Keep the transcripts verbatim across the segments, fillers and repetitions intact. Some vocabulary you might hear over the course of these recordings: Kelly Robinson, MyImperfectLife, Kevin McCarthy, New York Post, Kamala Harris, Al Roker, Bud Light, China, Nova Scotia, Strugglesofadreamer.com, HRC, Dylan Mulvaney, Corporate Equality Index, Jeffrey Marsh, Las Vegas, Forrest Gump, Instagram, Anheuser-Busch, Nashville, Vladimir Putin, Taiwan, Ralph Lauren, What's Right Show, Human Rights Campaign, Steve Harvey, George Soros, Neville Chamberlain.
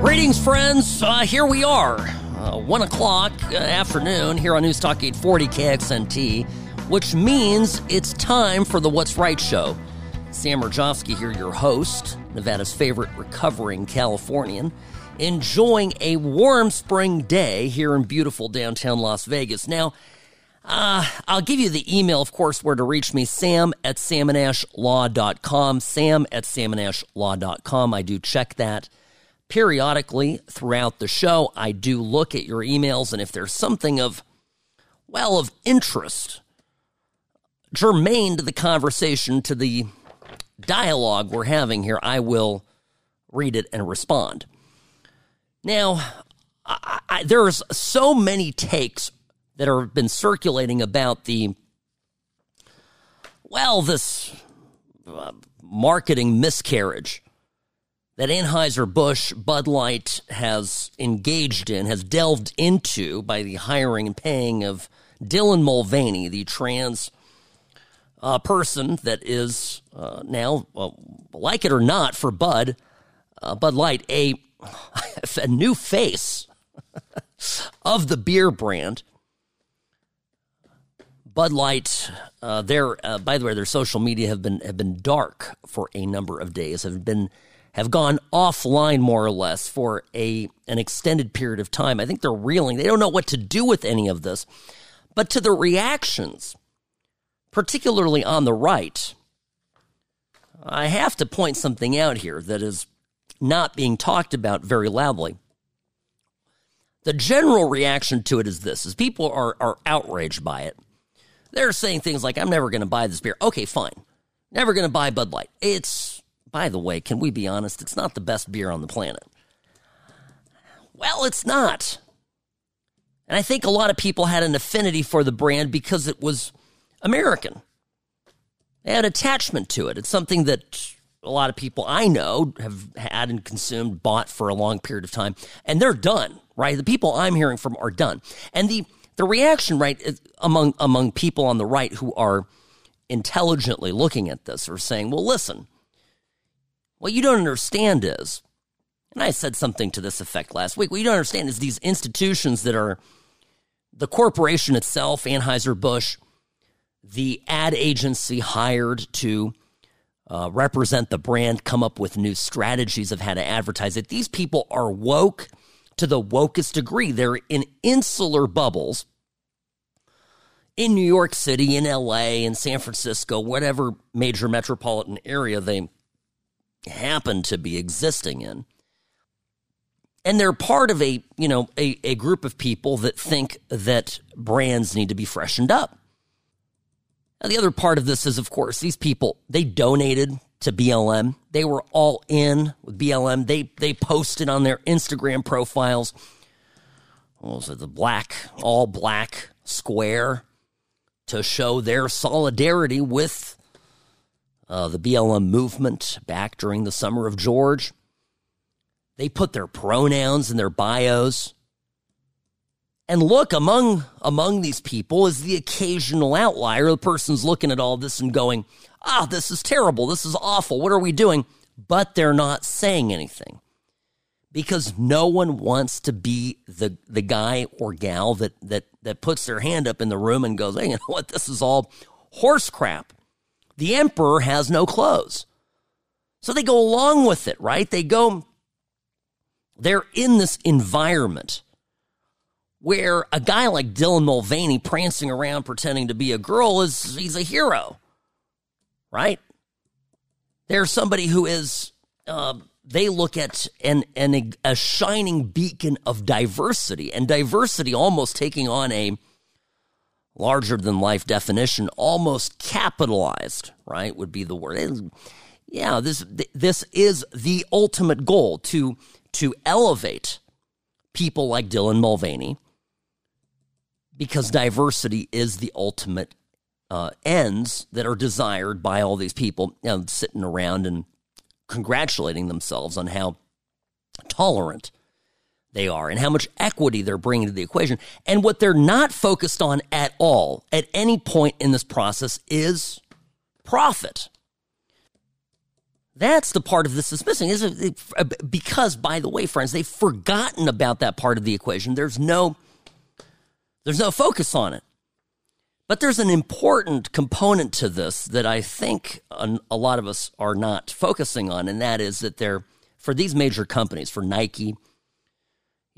Greetings, friends. Uh, here we are, uh, one o'clock afternoon here on News Talk eight forty K X N T, which means it's time for the What's Right Show. Sam Rajofsky here, your host, Nevada's favorite recovering Californian, enjoying a warm spring day here in beautiful downtown Las Vegas. Now, uh, I'll give you the email, of course, where to reach me, sam at sam and ash law dot com, sam at sam and ash law dot com. I do check that. Periodically throughout the show, I do look at your emails, and if there's something of, well, of interest, germane to the conversation, to the dialogue we're having here, I will read it and respond. Now, I, I, there's so many takes that have been circulating about the, well, this uh, marketing miscarriage that Anheuser-Busch, Bud Light has engaged in, has delved into by the hiring and paying of Dylan Mulvaney, the trans uh, person that is uh, now, uh, like it or not, for Bud, uh, Bud Light, a, a new face of the beer brand. Bud Light, uh, their uh, by the way, their social media have been have been dark for a number of days. Have been. have gone offline more or less for a an extended period of time. I think they're reeling. They don't know what to do with any of this. But to the reactions, particularly on the right, I have to point something out here that is not being talked about very loudly. The general reaction to it is this, is people are, are outraged by it. They're saying things like, I'm never going to buy this beer. Okay, fine. Never going to buy Bud Light. It's... By the way, can we be honest? It's not the best beer on the planet. Well, it's not. And I think a lot of people had an affinity for the brand because it was American. They had attachment to it. It's something that a lot of people I know have had and consumed, bought for a long period of time. And they're done, right? The people I'm hearing from are done. And the, the reaction, right, among, among people on the right who are intelligently looking at this are saying, well, listen, what you don't understand is, and I said something to this effect last week, what you don't understand is these institutions that are the corporation itself, Anheuser-Busch, the ad agency hired to uh, represent the brand, come up with new strategies of how to advertise it. These people are woke to the wokest degree. They're in insular bubbles in New York City, in L A, in San Francisco, whatever major metropolitan area they happen to be existing in. And they're part of a, you know, a, a group of people that think that brands need to be freshened up. Now, the other part of this is, of course, these people, they donated to B L M. They were all in with B L M. They they posted on their Instagram profiles, what was it, the black, all black square to show their solidarity with Uh, the B L M movement back during the summer of George. They put their pronouns in their bios. And look, among among these people is the occasional outlier. The person's looking at all this and going, ah, this is terrible. This is awful. What are we doing? But they're not saying anything because no one wants to be the the guy or gal that that that puts their hand up in the room and goes, hey, you know what? This is all horse crap. The emperor has no clothes. So they go along with it, right? They go, they're in this environment where a guy like Dylan Mulvaney prancing around pretending to be a girl is, he's a hero, right? There's somebody who is, uh, they look at an, an, a shining beacon of diversity, and diversity almost taking on a larger-than-life definition, almost capitalized, right, would be the word. Yeah, this this is the ultimate goal, to, to elevate people like Dylan Mulvaney, because diversity is the ultimate uh, ends that are desired by all these people, you know, sitting around and congratulating themselves on how tolerant they are and how much equity they're bringing to the equation. And what they're not focused on at all at any point in this process is profit. That's the part of this that's missing. Because, by the way, friends, they've forgotten about that part of the equation. There's no, there's no focus on it. But there's an important component to this that I think a lot of us are not focusing on, and that is that they're, for these major companies, for Nike,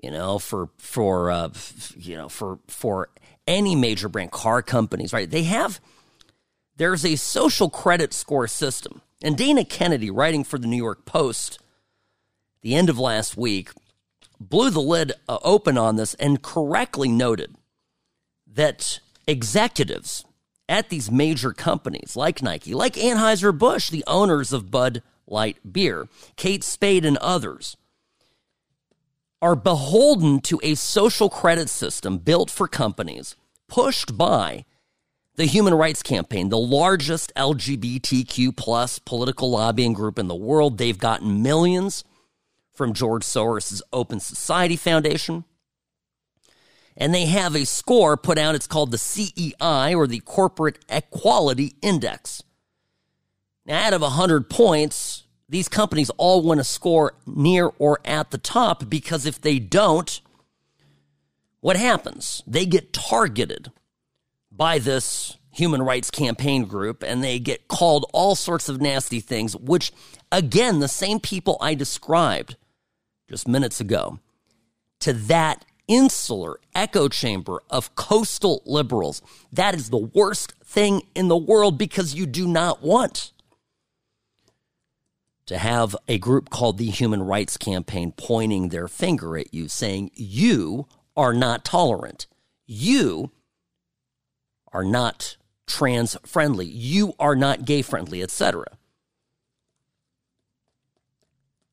you know, for for uh, you know, for for any major brand, car companies, right? They have there's a social credit score system. And Dana Kennedy, writing for the New York Post, the end of last week, blew the lid uh, open on this and correctly noted that executives at these major companies like Nike, like Anheuser-Busch, the owners of Bud Light beer, Kate Spade and others, are beholden to a social credit system built for companies pushed by the Human Rights Campaign, the largest L G B T Q plus political lobbying group in the world. They've gotten millions from George Soros' Open Society Foundation. And they have a score put out. It's called the C E I, or the Corporate Equality Index. Now, out of one hundred points, these companies all want to score near or at the top, because if they don't, what happens? They get targeted by this Human Rights Campaign group, and they get called all sorts of nasty things, which, again, the same people I described just minutes ago, to that insular echo chamber of coastal liberals. That is the worst thing in the world, because you do not want to have a group called the Human Rights Campaign pointing their finger at you, saying you are not tolerant, you are not trans-friendly, you are not gay-friendly, et cetera.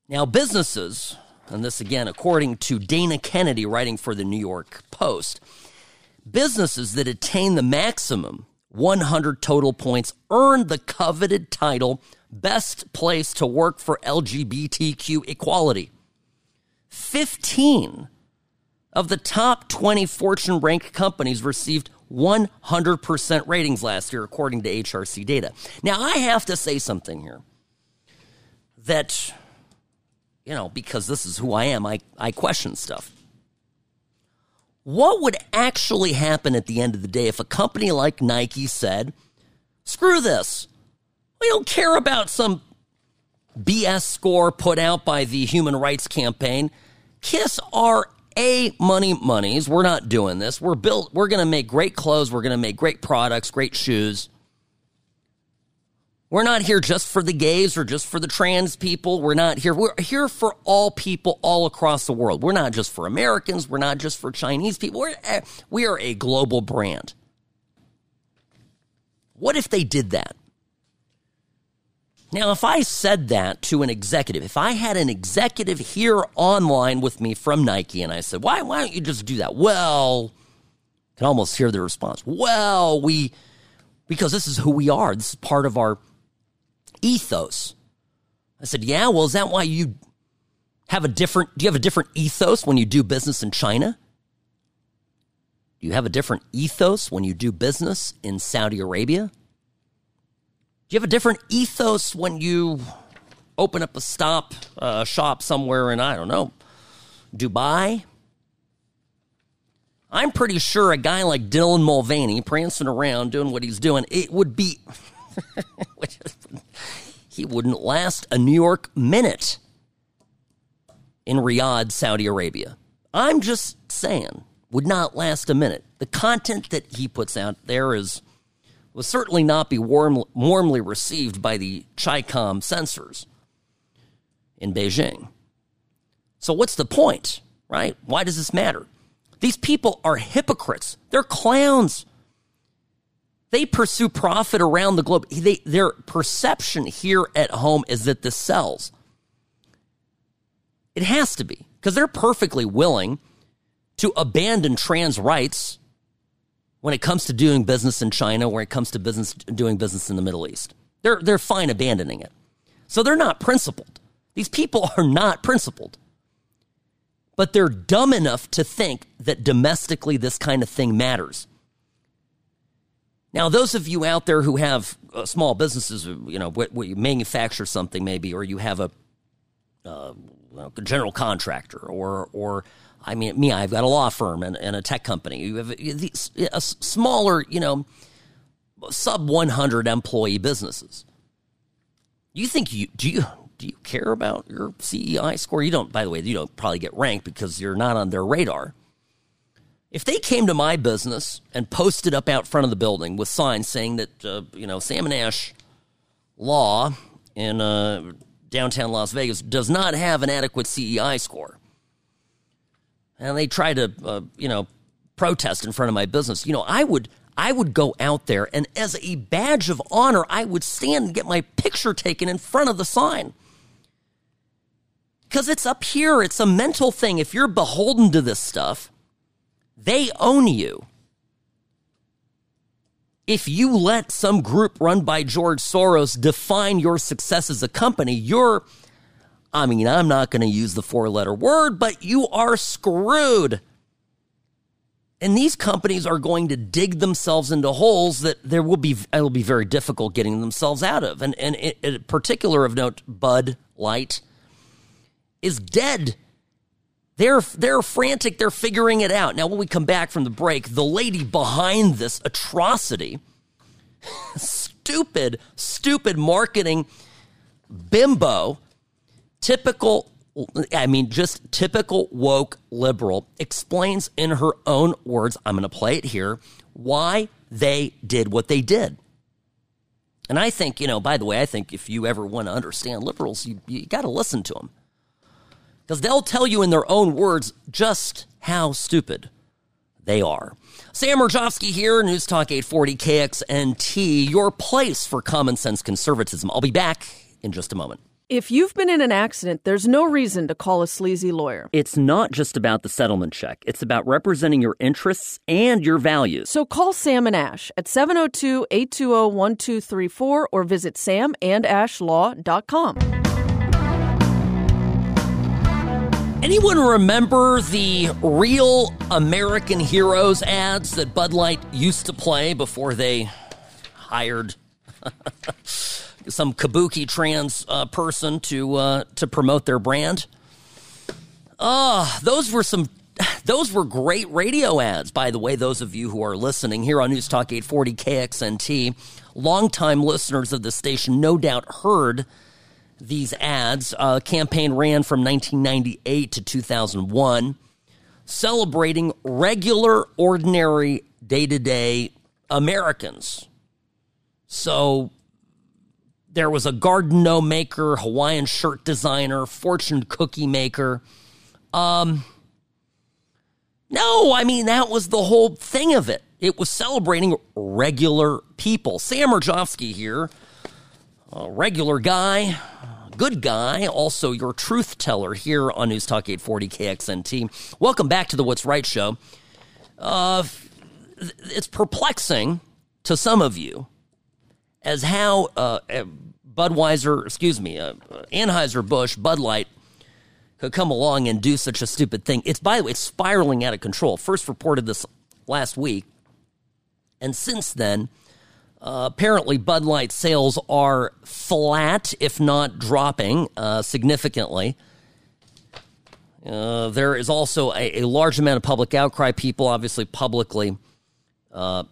Now, businesses, and this again according to Dana Kennedy writing for the New York Post, businesses that attain the maximum one hundred total points earn the coveted title Best Place to Work for L G B T Q Equality. fifteen of the top twenty Fortune-ranked companies received one hundred percent ratings last year, according to H R C data. Now, I have to say something here that, you know, because this is who I am, I, I question stuff. What would actually happen at the end of the day if a company like Nike said, screw this, we don't care about some B S score put out by the Human Rights Campaign. Kiss our A money monies. We're not doing this. We're built. We're going to make great clothes. We're going to make great products, great shoes. We're not here just for the gays or just for the trans people. We're not here. We're here for all people all across the world. We're not just for Americans. We're not just for Chinese people. We're, we are a global brand. What if they did that? Now, if I said that to an executive, if I had an executive here online with me from Nike and I said, why, why don't you just do that? Well, I can almost hear the response. Well, we, because this is who we are. This is part of our ethos. I said, yeah, well, is that why you have a different, do you have a different ethos when you do business in China? Do you have a different ethos when you do business in Saudi Arabia? Do you have a different ethos when you open up a stop uh, shop somewhere in, I don't know, Dubai? I'm pretty sure a guy like Dylan Mulvaney prancing around doing what he's doing, it would be, he wouldn't last a New York minute in Riyadh, Saudi Arabia. I'm just saying, would not last a minute. The content that he puts out there is, will certainly not be warm, warmly received by the Chi Com censors in Beijing. So what's the point, right? Why does this matter? These people are hypocrites. They're clowns. They pursue profit around the globe. They, their perception here at home is that this sells. It has to be, because they're perfectly willing to abandon trans rights when it comes to doing business in China, when it comes to business doing business in the Middle East. They're they're fine abandoning it. So they're not principled. These people are not principled. but they're dumb enough to think that domestically this kind of thing matters. Now, those of you out there who have uh, small businesses, you know, where, where you manufacture something maybe, or you have a uh, general contractor, or, or I mean, me, I've got a law firm and, and a tech company. You have a smaller, you know, sub one hundred employee businesses. You think you do you do you care about your C E I score? You don't. By the way, you don't probably get ranked because you're not on their radar. If they came to my business and posted up out front of the building with signs saying that, uh, you know, Sam and Ash Law in uh, downtown Las Vegas does not have an adequate C E I score, and they try to, uh, you know, protest in front of my business, you know, I would I would go out there and as a badge of honor, I would stand and get my picture taken in front of the sign. Because it's up here. It's a mental thing. If you're beholden to this stuff, they own you. If you let some group run by George Soros define your success as a company, you're, I mean, I'm not going to use the four-letter word, but you are screwed. And these companies are going to dig themselves into holes that there will be, it will be very difficult getting themselves out of. And, and in particular of note, Bud Light is dead. They're they're frantic. They're figuring it out. Now, when we come back from the break, the lady behind this atrocity, stupid, stupid marketing bimbo, typical, I mean, just typical woke liberal, explains in her own words, I'm going to play it here, why they did what they did. And I think, you know, by the way, I think if you ever want to understand liberals, you, you got to listen to them. Because they'll tell you in their own words just how stupid they are. Sam Rajofsky here, News Talk eight forty K X N T, your place for common sense conservatism. I'll be back in just a moment. If you've been in an accident, there's no reason to call a sleazy lawyer. It's not just about the settlement check. It's about representing your interests and your values. So call Sam and Ash at seven oh two, eight two zero, one two three four or visit sam and ash law dot com. Anyone remember the Real American Heroes ads that Bud Light used to play before they hired some kabuki trans uh, person to uh, to promote their brand? Ah, uh, those were some those were great radio ads. By the way, those of you who are listening here on News Talk eight forty K X N T, longtime listeners of the station no doubt heard these ads. Uh, campaign ran from nineteen ninety-eight to two thousand one, celebrating regular, ordinary, day-to-day Americans. So there was a garden gnome maker, Hawaiian shirt designer, fortune cookie maker. Um, no, I mean, that was the whole thing of it. It was celebrating regular people. Sam Rajofsky here. A regular guy, good guy, also your truth teller here on News Talk eight forty K X N T. Welcome back to the What's Right Show. Uh, it's perplexing to some of you as how uh, Budweiser, excuse me, uh, Anheuser-Busch, Bud Light could come along and do such a stupid thing. It's, by the way, it's spiraling out of control. First reported this last week, and since then, Uh, apparently, Bud Light sales are flat, if not dropping uh, significantly. Uh, there is also a, a large amount of public outcry. People obviously publicly uh,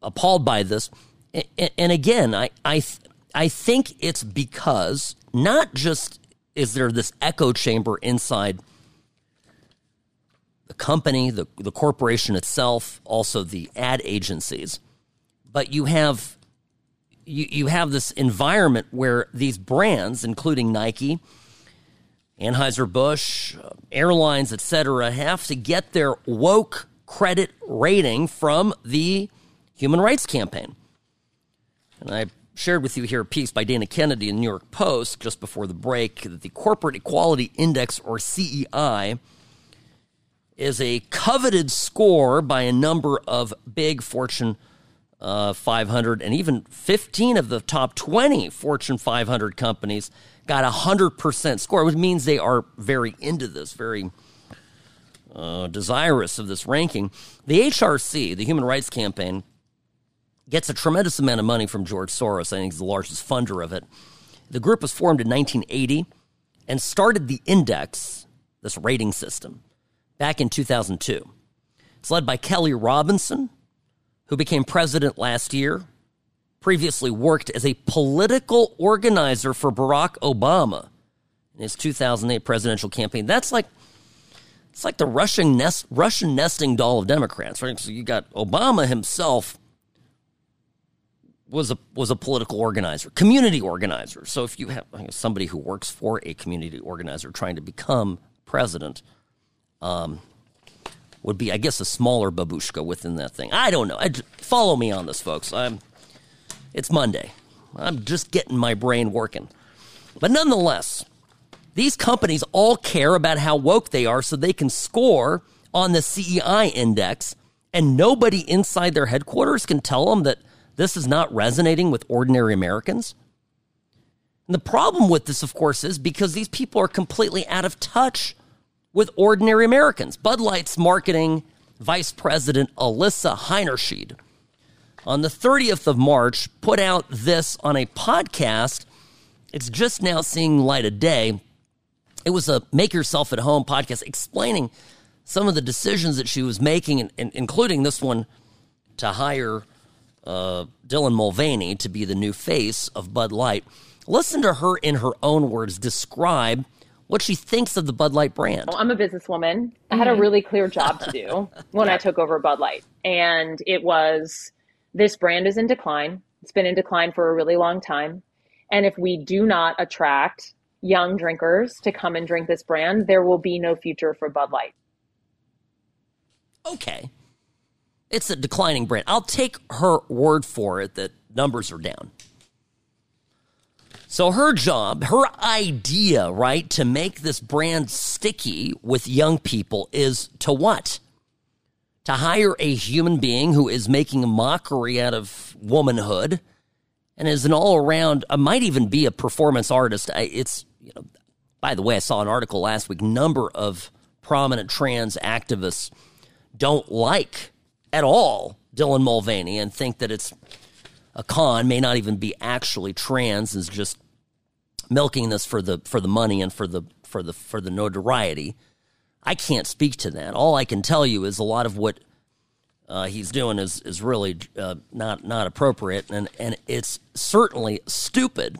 appalled by this. And, and again, I, I, th- I think it's because not just is there this echo chamber inside the company, the, the corporation itself, also the ad agencies, but you have you, you have this environment where these brands, including Nike, Anheuser-Busch, airlines, et cetera, have to get their woke credit rating from the Human Rights Campaign. And I shared with you here a piece by Dana Kennedy in the New York Post just before the break that the Corporate Equality Index, or C E I, is a coveted score by a number of big Fortune Uh, five hundred, and even fifteen of the top twenty Fortune five hundred companies got a one hundred percent score, which means they are very into this, very uh, desirous of this ranking. The H R C, the Human Rights Campaign, gets a tremendous amount of money from George Soros. I think he's the largest funder of it. The group was formed in nineteen eighty and started the index, this rating system, back in two thousand two. It's led by Kelly Robinson, who became president last year, previously worked as a political organizer for Barack Obama in his two thousand eight presidential campaign. That's like it's like the Russian nest, Russian nesting doll of Democrats, right? So you got Obama himself was a was a political organizer, community organizer. So if you have somebody who works for a community organizer trying to become president, um, would be, I guess, a smaller babushka within that thing. I don't know. I, follow me on this, folks. I'm. It's Monday. I'm just getting my brain working. But nonetheless, these companies all care about how woke they are so they can score on the C E I index, and nobody inside their headquarters can tell them that this is not resonating with ordinary Americans. And the problem with this, of course, is because these people are completely out of touch with ordinary Americans. Bud Light's marketing vice president, Alissa Heinerscheid, on the thirtieth of March, put out this on a podcast. It's just now seeing light of day. It was a make-yourself-at-home podcast explaining some of the decisions that she was making, and, and including this one to hire uh, Dylan Mulvaney to be the new face of Bud Light. Listen to her, in her own words, describe what she thinks of the Bud Light brand. Well, I'm a businesswoman. I had a really clear job to do when I took over Bud Light, and it was, this brand is in decline. It's been in decline for a really long time. And if we do not attract young drinkers to come and drink this brand, there will be no future for Bud Light. Okay. It's a declining brand. I'll take her word for it that numbers are down. So her job, her idea, right, to make this brand sticky with young people is to what? To hire a human being who is making a mockery out of womanhood and is an all-around, uh, might even be a performance artist. I, it's, you know, by the way, I saw an article last week, number of prominent trans activists don't like at all Dylan Mulvaney and think that it's a con, may not even be actually trans, is just milking this for the for the money and for the for the for the notoriety. I can't speak to that. All I can tell you is a lot of what uh, he's doing is is really uh, not not appropriate, and, and it's certainly stupid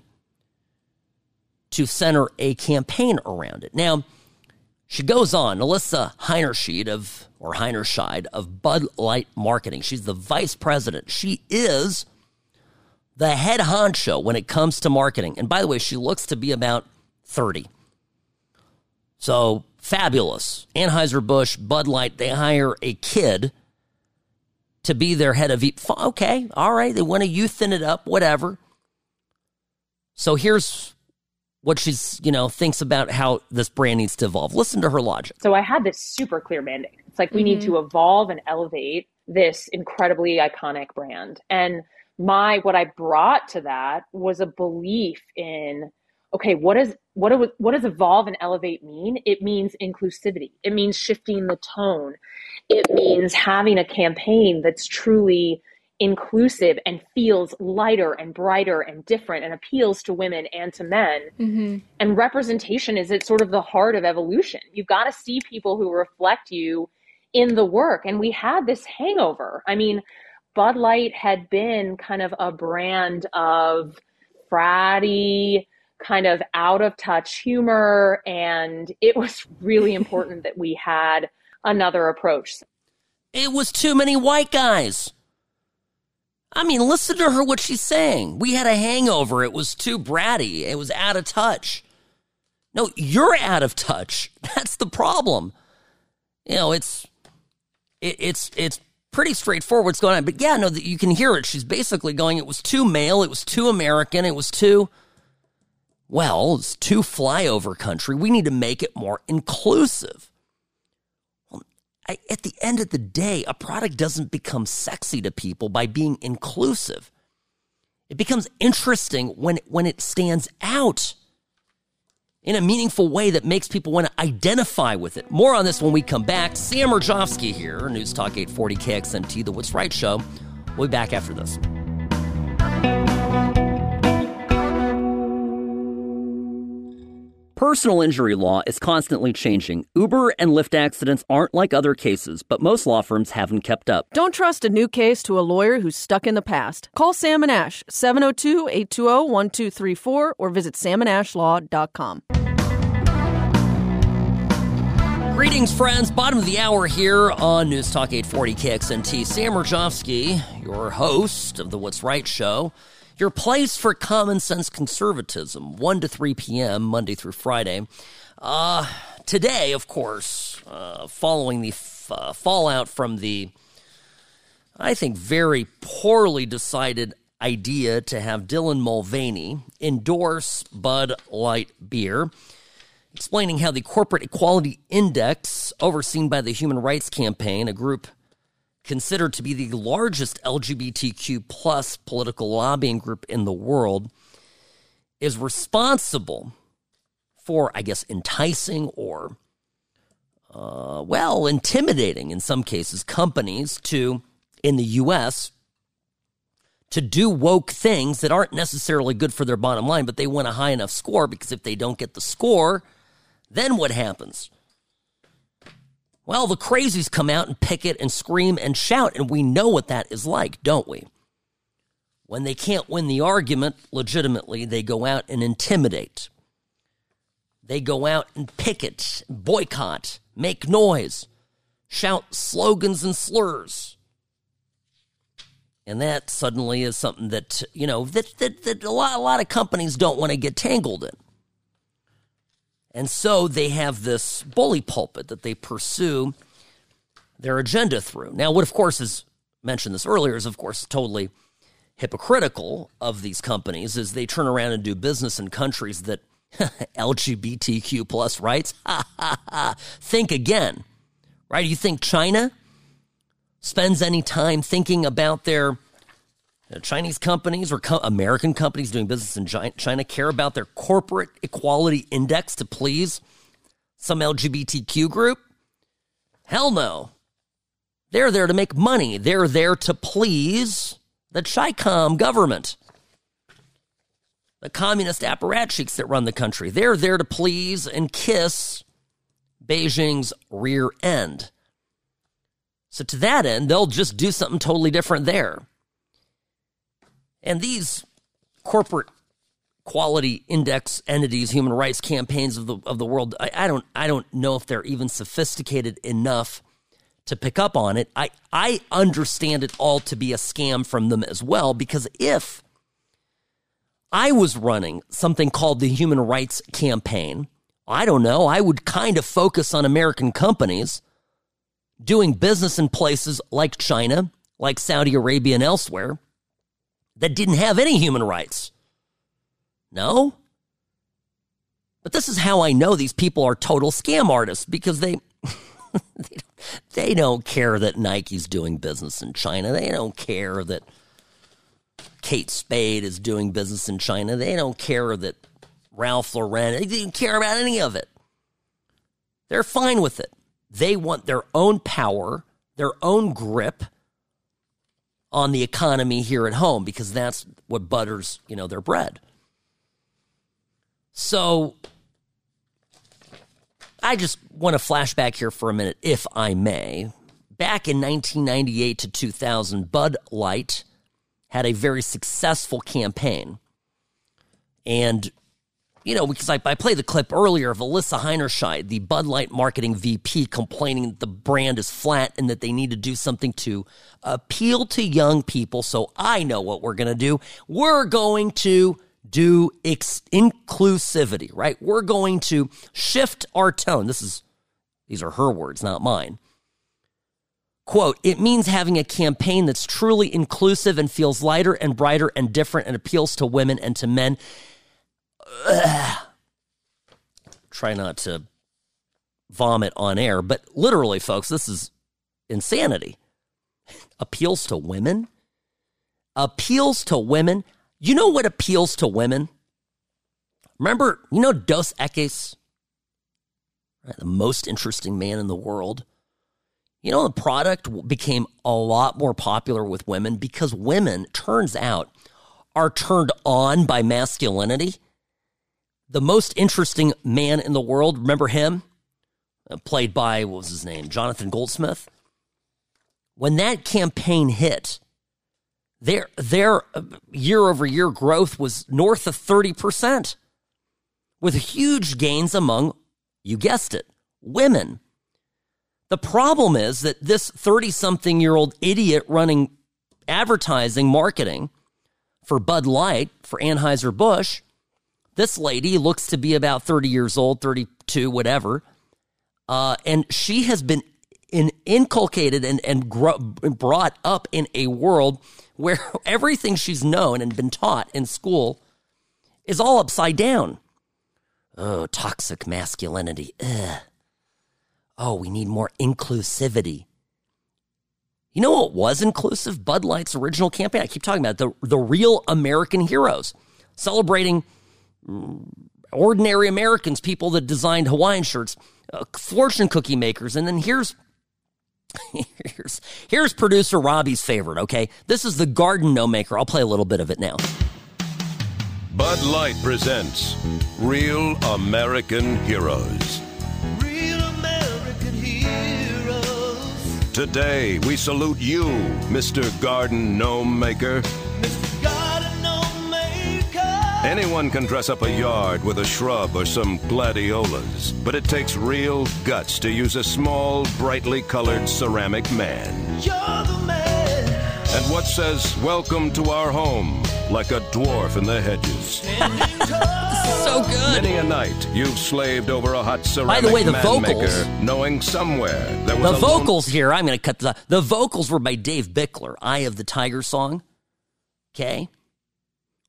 to center a campaign around it. Now, she goes on, Alissa Heinerscheid of or Heinerscheid of Bud Light Marketing. She's the vice president. She is the head honcho when it comes to marketing. And by the way, she looks to be about thirty. So fabulous. Anheuser-Busch, Bud Light, they hire a kid to be their head of... E- okay, all right, they want to youthen it up, whatever. So here's what she's, you know, thinks about how this brand needs to evolve. Listen to her logic. So I had this super clear mandate. It's like, we mm-hmm. need to evolve and elevate this incredibly iconic brand. And my, what I brought to that was a belief in, okay, what is what do, what does evolve and elevate mean? It means inclusivity. It means shifting the tone. It means having a campaign that's truly inclusive and feels lighter and brighter and different and appeals to women and to men. Mm-hmm. And representation is at sort of the heart of evolution. You've got to see people who reflect you in the work. And we had this hangover. I mean, Bud Light had been kind of a brand of fratty, kind of out of touch humor, and it was really important that we had another approach. It was too many white guys. I mean, listen to her, what she's saying. We had a hangover. It was too bratty. It was out of touch. No, you're out of touch. That's the problem. You know, it's it, it's it's pretty straightforward what's going on. But yeah, no, you can hear it. She's basically going, it was too male. It was too American. It was too... Well, it's too flyover country. We need to make it more inclusive. Well, I, at the end of the day, a product doesn't become sexy to people by being inclusive. It becomes interesting when, when it stands out. in a meaningful way that makes people want to identify with it. More on this when we come back. Sam Rajofsky here, News Talk eight forty K X N T, The What's Right Show. We'll be back after this. Personal injury law is constantly changing. Uber and Lyft accidents aren't like other cases, but most law firms haven't kept up. Don't trust a new case to a lawyer who's stuck in the past. Call Sam and Ash, seven oh two, eight two zero, one two three four, or visit sam and ash law dot com. Greetings, friends. Bottom of the hour here on News Talk eight forty K X N T. Sam Rajofsky, your host of The What's Right Show. Your place for common sense conservatism, one to three p.m., Monday through Friday. Uh, today, of course, uh, following the f- uh, fallout from the, I think, very poorly decided idea to have Dylan Mulvaney endorse Bud Light beer, explaining how the Corporate Equality Index, overseen by the Human Rights Campaign, a group considered to be the largest L G B T Q plus political lobbying group in the world, is responsible for, I guess, enticing or, uh, well, intimidating in some cases companies to, in the U S, to do woke things that aren't necessarily good for their bottom line, but they want a high enough score, because if they don't get the score, then what happens? Well, the crazies come out and picket and scream and shout, and we know what that is like, don't we? When they can't win the argument legitimately, they go out and intimidate. They go out and picket, boycott, make noise, shout slogans and slurs. And that suddenly is something that, you know, that, that, that a lot, a lot of companies don't want to get tangled in. And so they have this bully pulpit that they pursue their agenda through. Now, what, of course, is mentioned this earlier is, of course, totally hypocritical of these companies as they turn around and do business in countries that L G B T Q plus rights. Think again, right? You think China spends any time thinking about their Chinese companies or co- American companies doing business in China care about their corporate equality index to please some L G B T Q group? Hell no. They're there to make money. They're there to please the Chi-Com government, the communist apparatchiks that run the country. They're there to please and kiss Beijing's rear end. So to that end, they'll just do something totally different there. And these corporate quality index entities, human rights campaigns of the of the world, I, I don't I don't know if they're even sophisticated enough to pick up on it. I, I understand it all to be a scam from them as well, because if I was running something called the Human Rights Campaign, I don't know, I would kind of focus on American companies doing business in places like China, like Saudi Arabia and elsewhere, that didn't have any human rights. No? But this is how I know these people are total scam artists, because they, they, don't, they don't care that Nike's doing business in China. They don't care that Kate Spade is doing business in China. They don't care that Ralph Lauren, they didn't care about any of it. They're fine with it. They want their own power, their own grip on the economy here at home, because that's what butters, you know, their bread. So I just want to flash back here for a minute, if I may. Back in nineteen ninety-eight to two thousand, Bud Light had a very successful campaign. And, you know, because I, I played the clip earlier of Alissa Heinerscheid, the Bud Light marketing V P, complaining that the brand is flat and that they need to do something to appeal to young people. So I know what we're going to do. We're going to do ex- inclusivity, right? We're going to shift our tone. This is, these are her words, not mine. Quote, "It means having a campaign that's truly inclusive and feels lighter and brighter and different and appeals to women and to men." Ugh. Try not to vomit on air, but literally, folks, this is insanity. Appeals to women? Appeals to women? You know what appeals to women? Remember, you know Dos Equis? Right, the most interesting man in the world. You know, the product became a lot more popular with women because women, turns out, are turned on by masculinity. The most interesting man in the world, remember him? Played by, what was his name, Jonathan Goldsmith? When that campaign hit, their their year-over-year growth was north of thirty percent, with huge gains among, you guessed it, women. The problem is that this thirty-something-year-old idiot running advertising, marketing for Bud Light, for Anheuser-Busch, this lady looks to be about thirty years old, thirty-two, whatever, uh, and she has been in, inculcated and, and gro- brought up in a world where everything she's known and been taught in school is all upside down. Oh, toxic masculinity, ugh. Oh, we need more inclusivity. You know what was inclusive? Bud Light's original campaign. I keep talking about it, the, the Real American Heroes, celebrating ordinary Americans, people that designed Hawaiian shirts, uh, fortune cookie makers. And then here's, here's, here's producer Robbie's favorite, okay? This is the Garden No Maker. I'll play a little bit of it now. Bud Light presents Real American Heroes. Today, we salute you, Mister Garden Gnome Maker. Mister Garden Gnome Maker. Anyone can dress up a yard with a shrub or some gladiolas, but it takes real guts to use a small, brightly colored ceramic man. You're the man. And what says, welcome to our home, like a dwarf in the hedges. So good. Many a night you've slaved over a hot ceramic. By the way, the vocals, maker, knowing somewhere there was the vocals lone- here. I'm going to cut the the vocals were by Dave Bickler, "Eye of the Tiger" song. Okay,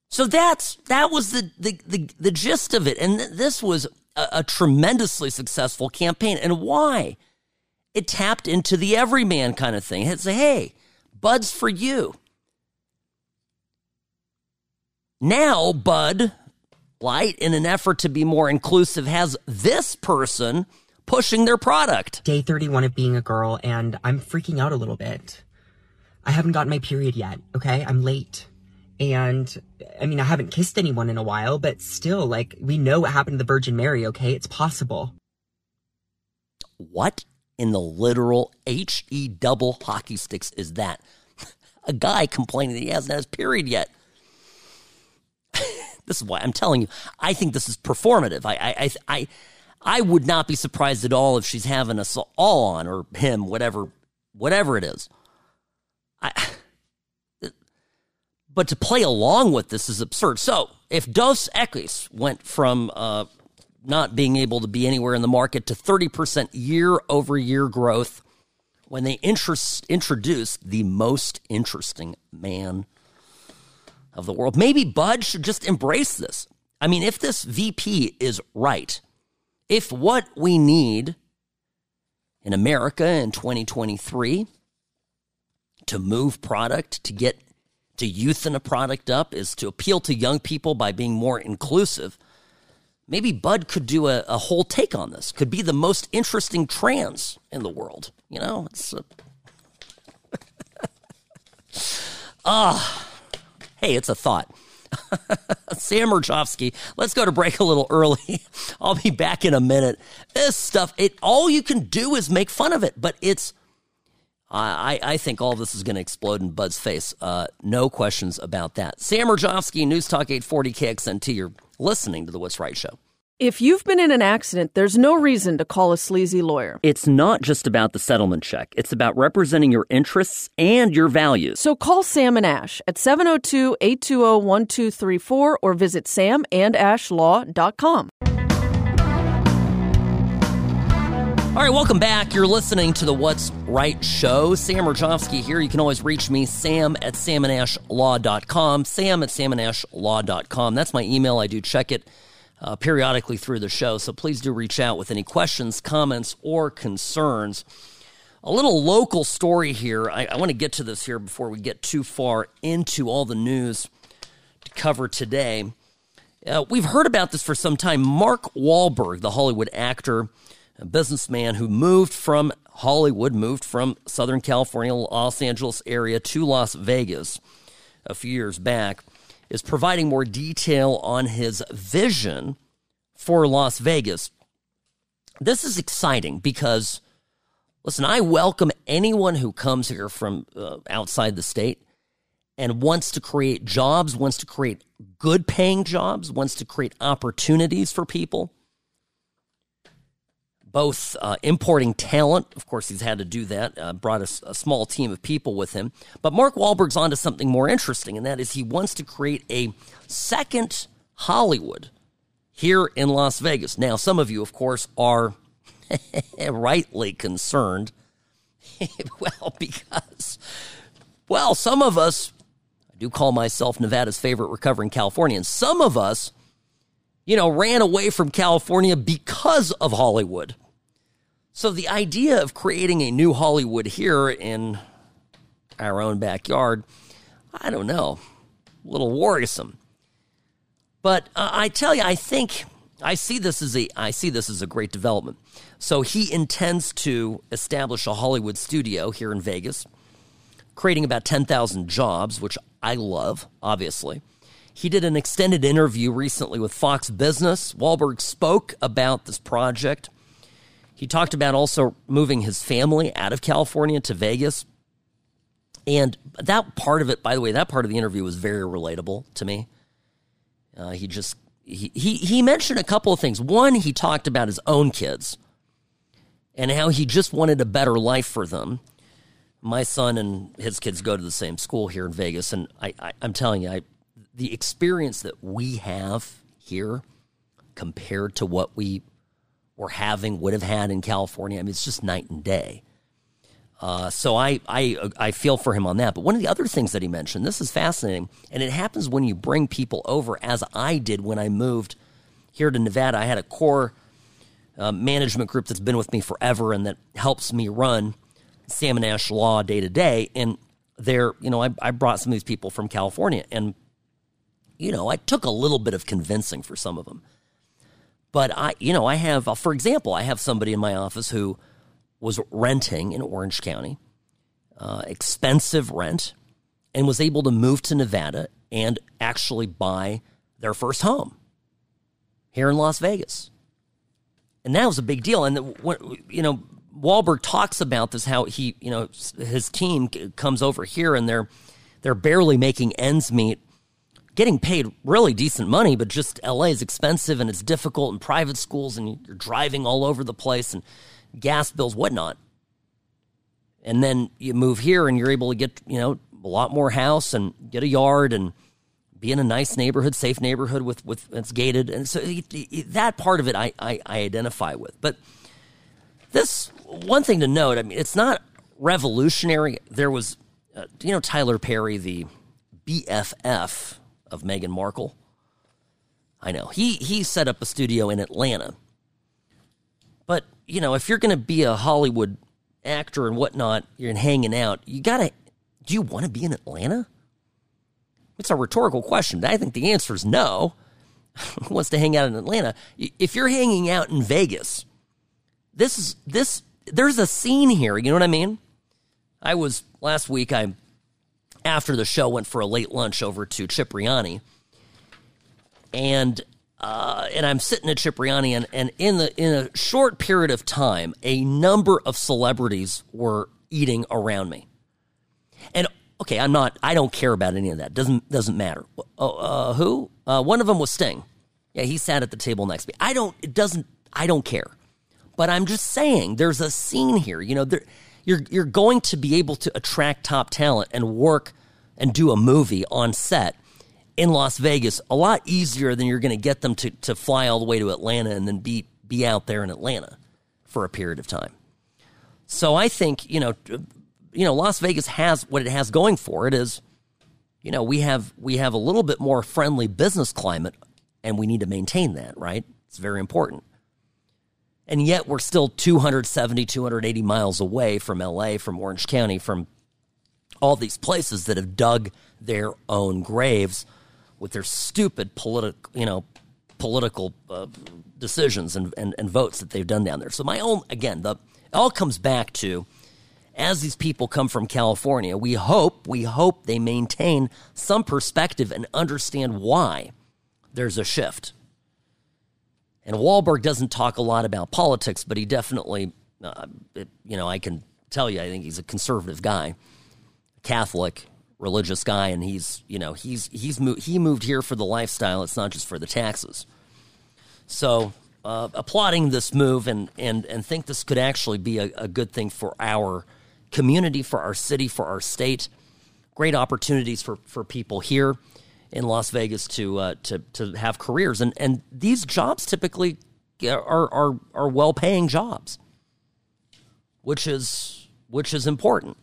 so that's that was the the the, the gist of it, and th- this was a, a tremendously successful campaign. And why? It tapped into the everyman kind of thing. It's a hey, Bud's for you. Now, Bud Light, in an effort to be more inclusive, has this person pushing their product. Day thirty-one of being a girl, and I'm freaking out a little bit. I haven't gotten my period yet, okay? I'm late. And, I mean, I haven't kissed anyone in a while, but still, like, we know what happened to the Virgin Mary, okay? It's possible. What in the literal H-E double hockey sticks is that? A guy complaining that he hasn't had his period yet. This is why I'm telling you, I think this is performative. I, I, I, I would not be surprised at all if she's having us all on, or him, whatever, whatever it is. I, but to play along with this is absurd. So if Dos Equis went from uh, not being able to be anywhere in the market to thirty percent year-over-year growth when they interest, introduced the most interesting man of the world. Maybe Bud should just embrace this. I mean, if this V P is right, if what we need in America in twenty twenty-three to move product, to get to youthen a product up, is to appeal to young people by being more inclusive, maybe Bud could do a, a whole take on this. Could be the most interesting trans in the world. You know, it's a... Ah... Hey, it's a thought. Sam Rajofsky, let's go to break a little early. I'll be back in a minute. This stuff, it all you can do is make fun of it, but it's, I, I think all this is going to explode in Bud's face. Uh, no questions about that. Sam Rajofsky, News Talk eight forty K X N T. You're listening to the What's Right Show. If you've been in an accident, there's no reason to call a sleazy lawyer. It's not just about the settlement check. It's about representing your interests and your values. So call Sam and Ash at seven oh two, eight two zero, one two three four or visit sam and ash law dot com. All right, welcome back. You're listening to the What's Right Show. Sam Rajofsky here. You can always reach me, sam at sam and ash law dot com, sam at sam and ash law dot com. That's my email. I do check it Uh, periodically through the show, so please do reach out with any questions, comments, or concerns. A little local story here. I, I want to get to this here before we get too far into all the news to cover today. Uh, we've heard about this for some time. Mark Wahlberg, the Hollywood actor, a businessman who moved from Hollywood, moved from Southern California, Los Angeles area to Las Vegas a few years back, is providing more detail on his vision for Las Vegas. This is exciting because, listen, I welcome anyone who comes here from uh, outside the state and wants to create jobs, wants to create good-paying jobs, wants to create opportunities for people. Both uh, importing talent, of course he's had to do that, uh, brought a, a small team of people with him. But Mark Wahlberg's onto something more interesting, and that is he wants to create a second Hollywood here in Las Vegas. Now, some of you, of course, are rightly concerned, well, because, well, some of us, I do call myself Nevada's favorite recovering Californian, some of us, you know, ran away from California because of Hollywood. So the idea of creating a new Hollywood here in our own backyard, I don't know, a little worrisome. But uh, I tell you, I think I see this as a I see this as a great development. So he intends to establish a Hollywood studio here in Vegas, creating about ten thousand jobs, which I love, obviously. He did an extended interview recently with Fox Business. Wahlberg spoke about this project. He talked about also moving his family out of California to Vegas. And that part of it, by the way, that part of the interview was very relatable to me. Uh, he just he, he he mentioned a couple of things. One, he talked about his own kids and how he just wanted a better life for them. My son and his kids go to the same school here in Vegas, and I, I, I'm telling you, I, the experience that we have here compared to what we were having, would have had in California, I mean, it's just night and day. Uh, so I, I I feel for him on that. But one of the other things that he mentioned, this is fascinating, and it happens when you bring people over, as I did when I moved here to Nevada. I had a core uh, management group that's been with me forever and that helps me run Sam and Ash Law day to day. And there, you know, I, I brought some of these people from California, and you know, I took a little bit of convincing for some of them. But I, you know, I have, for example, I have somebody in my office who was renting in Orange County, uh, expensive rent, and was able to move to Nevada and actually buy their first home here in Las Vegas. And that was a big deal. And, the, you know, Wahlberg talks about this, how he, you know, his team comes over here and they're they're barely making ends meet, getting paid really decent money, but just L A is expensive and it's difficult, and private schools, and you're driving all over the place, and gas bills, whatnot. And then you move here and you're able to get, you know, a lot more house and get a yard and be in a nice neighborhood, safe neighborhood with, with it's gated. And so that part of it I, I, I identify with. But this one thing to note, I mean, it's not revolutionary. There was, uh, you know, Tyler Perry, the B F F of Meghan Markle. I know. He, he set up a studio in Atlanta. But, you know, if you're going to be a Hollywood actor and whatnot, you're hanging out, you got to, do you want to be in Atlanta? It's a rhetorical question. I think the answer is no. Who wants to hang out in Atlanta? If you're hanging out in Vegas, this is, this, there's a scene here. You know what I mean? I was, last week, I, after the show, went for a late lunch over to Cipriani. And Uh, and I'm sitting at Cipriani, and, and in the in a short period of time, a number of celebrities were eating around me. And okay, I'm not, I don't care about any of that. Doesn't doesn't matter. Uh, uh, who? Uh, one of them was Sting. Yeah, he sat at the table next to me. I don't. It doesn't. I don't care. But I'm just saying, there's a scene here. You know, there, you're you're going to be able to attract top talent and work and do a movie on set in Las Vegas a lot easier than you're going to get them to, to fly all the way to Atlanta and then be be out there in Atlanta for a period of time. So I think, you know, you know, Las Vegas has what it has going for it is, you know, we have we have a little bit more friendly business climate, and we need to maintain that, right? It's very important. And yet we're still two hundred seventy, two hundred eighty miles away from L A, from Orange County, from all these places that have dug their own graves with their stupid political, you know, political uh, decisions and, and, and votes that they've done down there. So my own, again, the, it all comes back to, as these people come from California, we hope, we hope they maintain some perspective and understand why there's a shift. And Wahlberg doesn't talk a lot about politics, but he definitely, uh, it, you know, I can tell you, I think he's a conservative guy, Catholic, religious guy, and he's, you know, he's he's mo- he moved here for the lifestyle. It's not just for the taxes. So uh, applauding this move and and and think this could actually be a, a good thing for our community, for our city, for our state. Great opportunities for, for people here in Las Vegas to uh, to to have careers, and and these jobs typically are are are well paying jobs, which is which is important.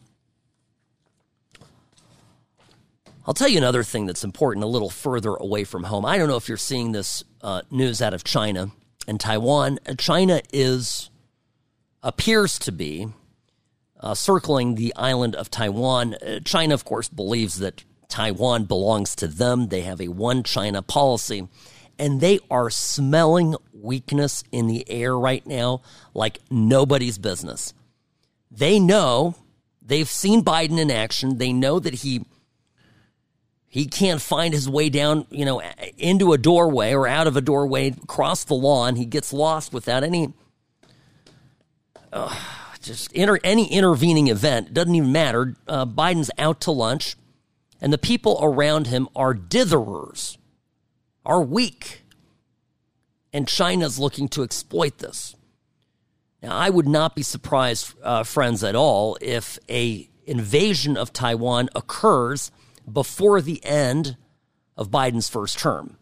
I'll tell you another thing that's important a little further away from home. I don't know if you're seeing this uh, news out of China and Taiwan. China is appears to be uh, circling the island of Taiwan. China, of course, believes that Taiwan belongs to them. They have a one China policy, and they are smelling weakness in the air right now like nobody's business. They know, they've seen Biden in action. They know that he he can't find his way down, you know, into a doorway or out of a doorway, cross the lawn. He gets lost without any uh, just inter, any intervening event. It doesn't even matter. Uh, Biden's out to lunch. And the people around him are ditherers, are weak. And China's looking to exploit this. Now, I would not be surprised, uh, friends, at all if an invasion of Taiwan occurs before the end of Biden's first term.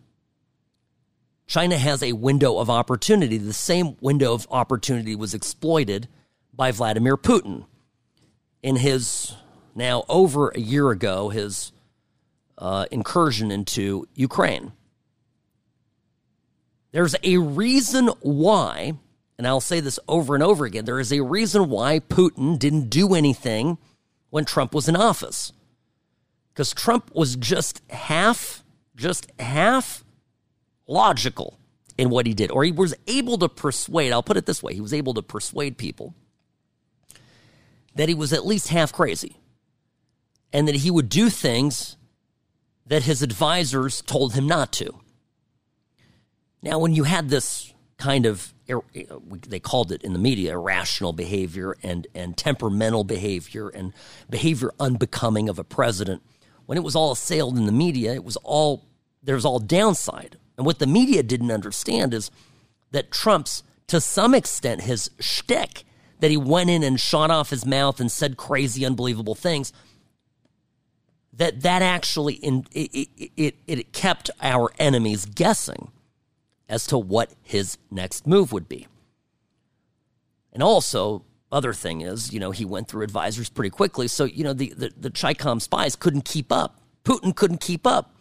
China has a window of opportunity. The same window of opportunity was exploited by Vladimir Putin in his... Now, over a year ago, his uh, incursion into Ukraine. There's a reason why, and I'll say this over and over again, there is a reason why Putin didn't do anything when Trump was in office. Because Trump was just half, just half logical in what he did. Or he was able to persuade, I'll put it this way, he was able to persuade people that he was at least half crazy. And that he would do things that his advisors told him not to. Now, when you had this kind of, they called it in the media, irrational behavior and, and temperamental behavior and behavior unbecoming of a president, when it was all assailed in the media, it was all, there's all downside. And what the media didn't understand is that Trump's, to some extent, his shtick, that he went in and shot off his mouth and said crazy, unbelievable things, that that actually, in, it, it, it kept our enemies guessing as to what his next move would be. And also, other thing is, you know, he went through advisors pretty quickly, so, you know, the, the, the Chi Com spies couldn't keep up. Putin couldn't keep up.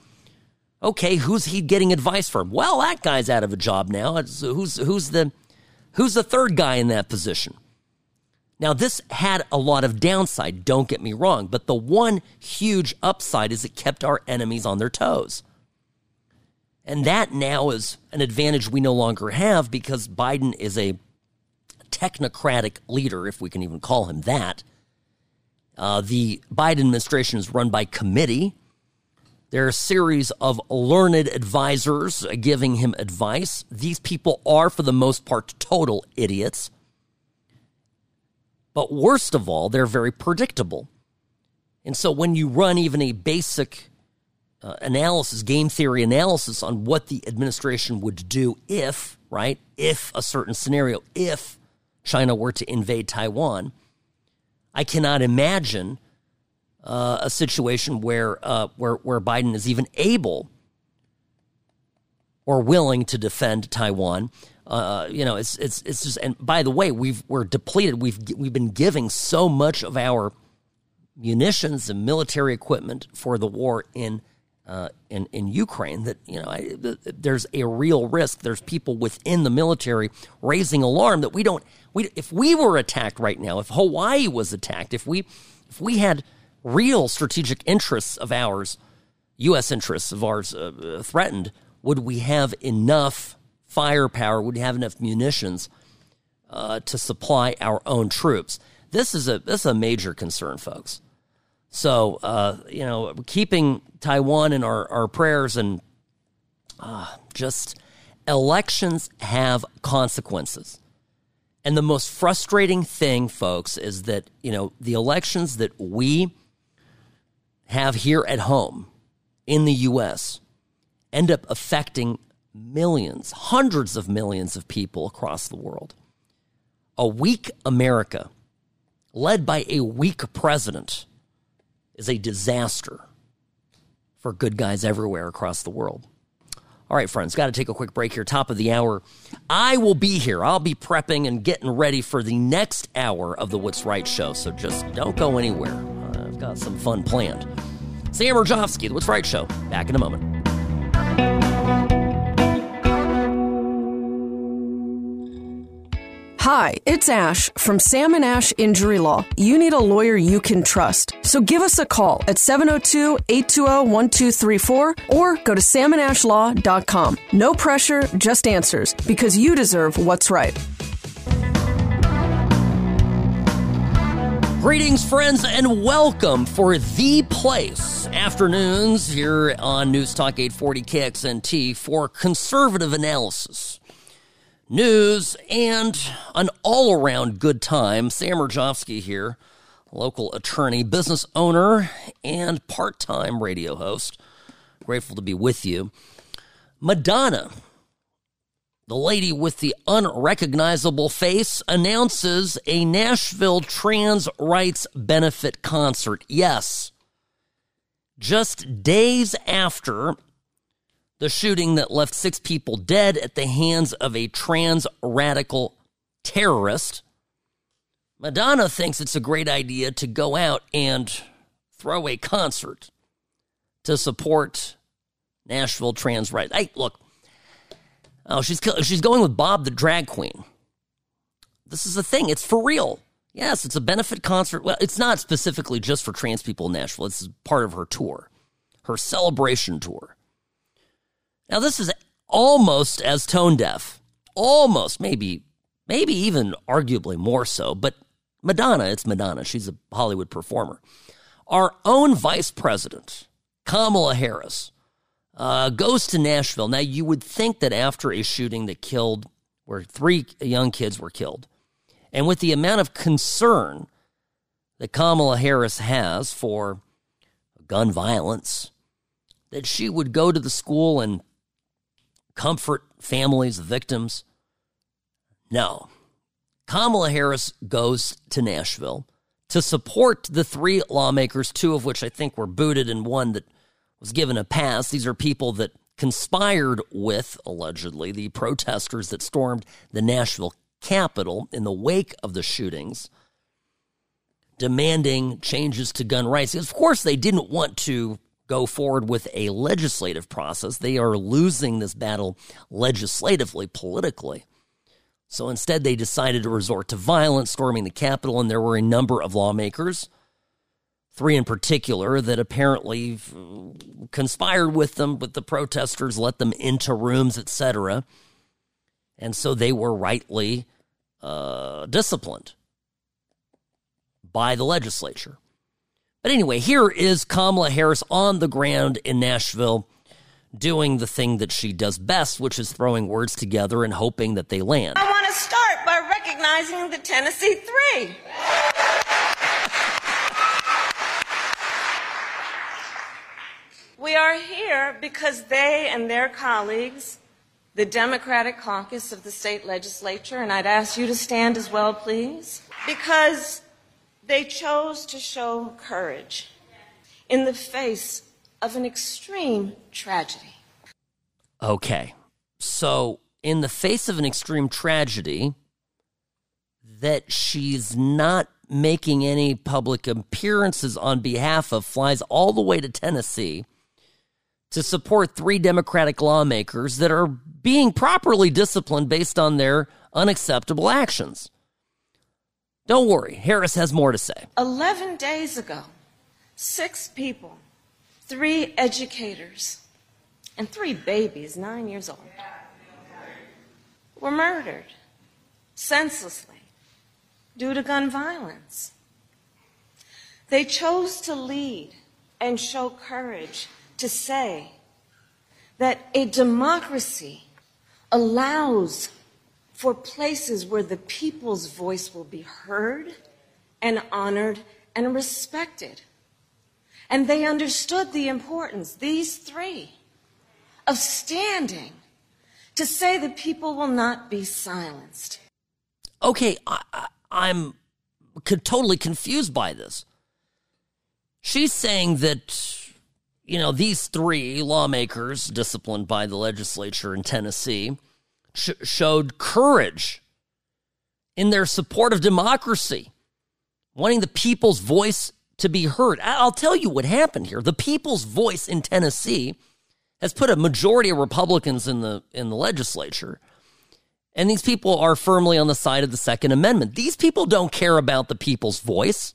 Okay, who's he getting advice from? Well, that guy's out of a job now. It's, who's who's the who's the third guy in that position? Now, this had a lot of downside, don't get me wrong, but the one huge upside is it kept our enemies on their toes. And that now is an advantage we no longer have because Biden is a technocratic leader, if we can even call him that. Uh, the Biden administration is run by committee. There are a series of learned advisors giving him advice. These people are, for the most part, total idiots. But worst of all, they're very predictable. And so when you run even a basic uh, analysis, game theory analysis on what the administration would do if, right, if a certain scenario, if China were to invade Taiwan, I cannot imagine uh, a situation where, uh, where, where Biden is even able or willing to defend Taiwan. Uh, you know, it's it's it's just, and by the way, we've we're depleted. We've we've been giving so much of our munitions and military equipment for the war in uh, in in Ukraine that you know I, there's a real risk. There's people within the military raising alarm that we don't. We if we were attacked right now, if Hawaii was attacked, if we if we had real strategic interests of ours, U S interests of ours uh, threatened, would we have enough firepower, would we have enough munitions uh, to supply our own troops? This is a this is a major concern, folks. So, uh, you know, keeping Taiwan in our, our prayers, and uh, just elections have consequences. And the most frustrating thing, folks, is that, you know, the elections that we have here at home in the U S end up affecting millions, hundreds of millions of people across the world. A weak America led by a weak president is a disaster for good guys everywhere across the world. All right, friends, got to take a quick break here. Top of the hour. I will be here. I'll be prepping and getting ready for the next hour of the What's Right Show, so just don't go anywhere. I've got some fun planned. Sam Rajofsky, the What's Right Show, back in a moment. Hi, it's Ash from Sam and Ash Injury Law. You need a lawyer you can trust. So give us a call at seven oh two, eight two zero, one two three four or go to sam and ash law dot com. No pressure, just answers, because you deserve what's right. Greetings, friends, and welcome for The Place Afternoons here on News Talk eight forty K X N T for conservative analysis, news, and an all-around good time. Sam Rajofsky here, local attorney, business owner, and part-time radio host. Grateful to be with you. Madonna, the lady with the unrecognizable face, announces a Nashville trans rights benefit concert. Yes, just days after the shooting that left six people dead at the hands of a trans radical terrorist, Madonna thinks it's a great idea to go out and throw a concert to support Nashville trans rights. Hey, look. Oh, she's she's going with Bob the Drag Queen. This is the thing. It's for real. Yes, it's a benefit concert. Well, it's not specifically just for trans people in Nashville. It's part of her tour, her celebration tour. Now, this is almost as tone deaf, almost, maybe, maybe even arguably more so. But Madonna, it's Madonna. She's a Hollywood performer. Our own vice president, Kamala Harris, uh, goes to Nashville. Now, you would think that after a shooting that killed, where three young kids were killed, and with the amount of concern that Kamala Harris has for gun violence, that she would go to the school and comfort families, victims. No. Kamala Harris goes to Nashville to support the three lawmakers, two of which I think were booted and one that was given a pass. These are people that conspired with, allegedly, the protesters that stormed the Nashville Capitol in the wake of the shootings, demanding changes to gun rights. Of course, they didn't want to go forward with a legislative process. They are losing this battle legislatively, politically. So instead, they decided to resort to violence, storming the Capitol, and there were a number of lawmakers, three in particular, that apparently conspired with them, with the protesters, let them into rooms, et cetera. And so they were rightly uh, disciplined by the legislature. But anyway, here is Kamala Harris on the ground in Nashville doing the thing that she does best, which is throwing words together and hoping that they land. I want to start by recognizing the Tennessee Three. We are here because they and their colleagues, the Democratic caucus of the state legislature, and I'd ask you to stand as well, please, because they chose to show courage in the face of an extreme tragedy. Okay, so in the face of an extreme tragedy, that she's not making any public appearances on behalf of, flies all the way to Tennessee to support three Democratic lawmakers that are being properly disciplined based on their unacceptable actions. Don't worry, Harris has more to say. Eleven days ago, six people three educators, and three babies, nine years old, were murdered senselessly due to gun violence. They chose to lead and show courage to say that a democracy allows for places where the people's voice will be heard and honored and respected. And they understood the importance, these three, of standing to say the people will not be silenced. Okay, I, I, I'm totally confused by this. She's saying that, you know, these three lawmakers disciplined by the legislature in Tennessee sh- showed courage in their support of democracy, wanting the people's voice to be heard. I'll tell you what happened here. The people's voice in Tennessee has put a majority of Republicans in the in the legislature, and these people are firmly on the side of the Second Amendment. These people don't care about the people's voice.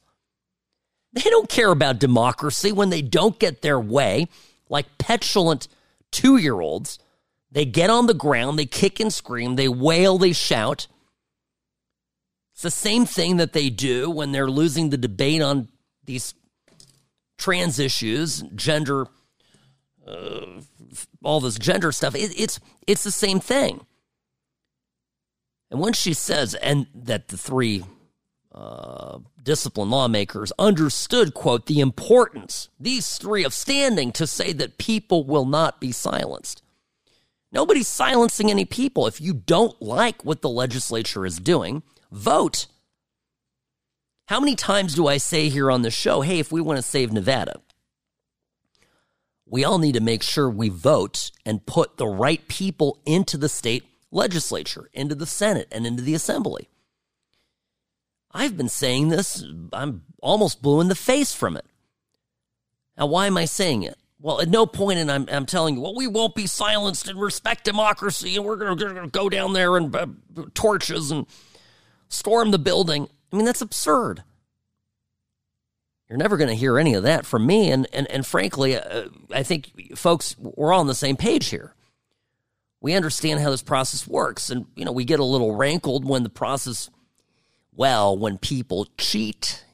They don't care about democracy when they don't get their way. Like petulant two-year-olds, they get on the ground, they kick and scream, they wail, they shout. It's the same thing that they do when they're losing the debate on these trans issues, gender, uh, all this gender stuff. It, it's it's the same thing. And when she says and that the three uh, disciplined lawmakers understood, quote, the importance, these three, of standing to say that people will not be silenced. Nobody's silencing any people. If you don't like what the legislature is doing, vote. How many times do I say here on the show, hey, if we want to save Nevada, we all need to make sure we vote and put the right people into the state legislature, into the Senate, and into the Assembly. I've been saying this. I'm almost blue in the face from it. Now, why am I saying it? Well, at no point, and I'm, I'm telling you, well, we won't be silenced and respect democracy, and we're going to go down there and uh, torches and storm the building. I mean, that's absurd. You're never going to hear any of that from me. And and, and frankly, uh, I think, folks, we're all on the same page here. We understand how this process works. And, you know, we get a little rankled when the process, well, when people cheat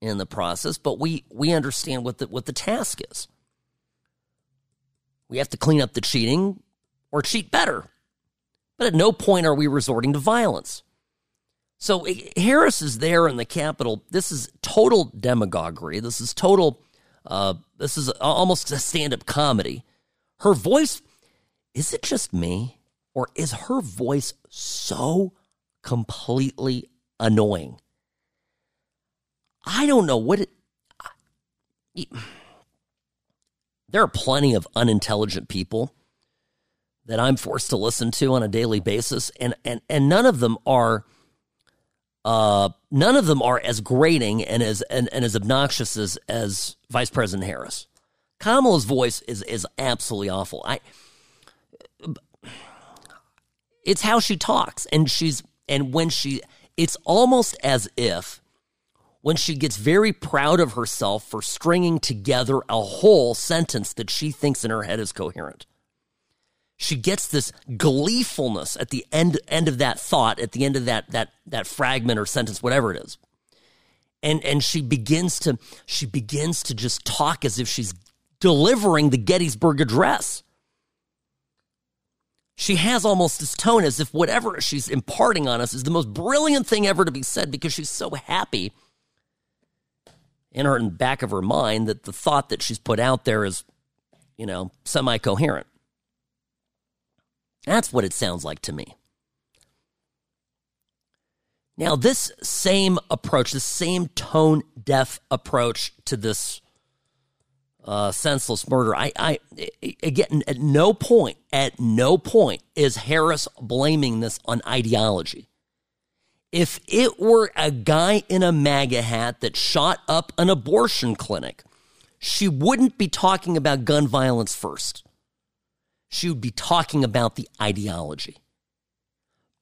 in the process. But we, we understand what the, what the task is. We have to clean up the cheating or cheat better. But at no point are we resorting to violence. So Harris is there in the Capitol. This is total demagoguery. This is total, uh, this is almost a stand-up comedy. Her voice, is it just me? Or is her voice so completely annoying? I don't know what it, I, there are plenty of unintelligent people that I'm forced to listen to on a daily basis, and, and, and none of them are, Uh, none of them are as grating and as and, and as obnoxious as, as Vice President Harris. Kamala's voice is is absolutely awful. I, it's how she talks, and she's and when she, it's almost as if when she gets very proud of herself for stringing together a whole sentence that she thinks in her head is coherent. She gets this gleefulness at the end end of that thought, at the end of that that that fragment or sentence, whatever it is, and and she begins to she begins to just talk as if she's delivering the Gettysburg Address. She has almost this tone as if whatever she's imparting on us is the most brilliant thing ever to be said, because she's so happy in her in the back of her mind that the thought that she's put out there is, you know, semi-coherent. That's what it sounds like to me. Now, this same approach, this same tone-deaf approach to this uh, senseless murder, I, I, again, at no point, at no point is Harris blaming this on ideology. If it were a guy in a MAGA hat that shot up an abortion clinic, she wouldn't be talking about gun violence first. She would be talking about the ideology.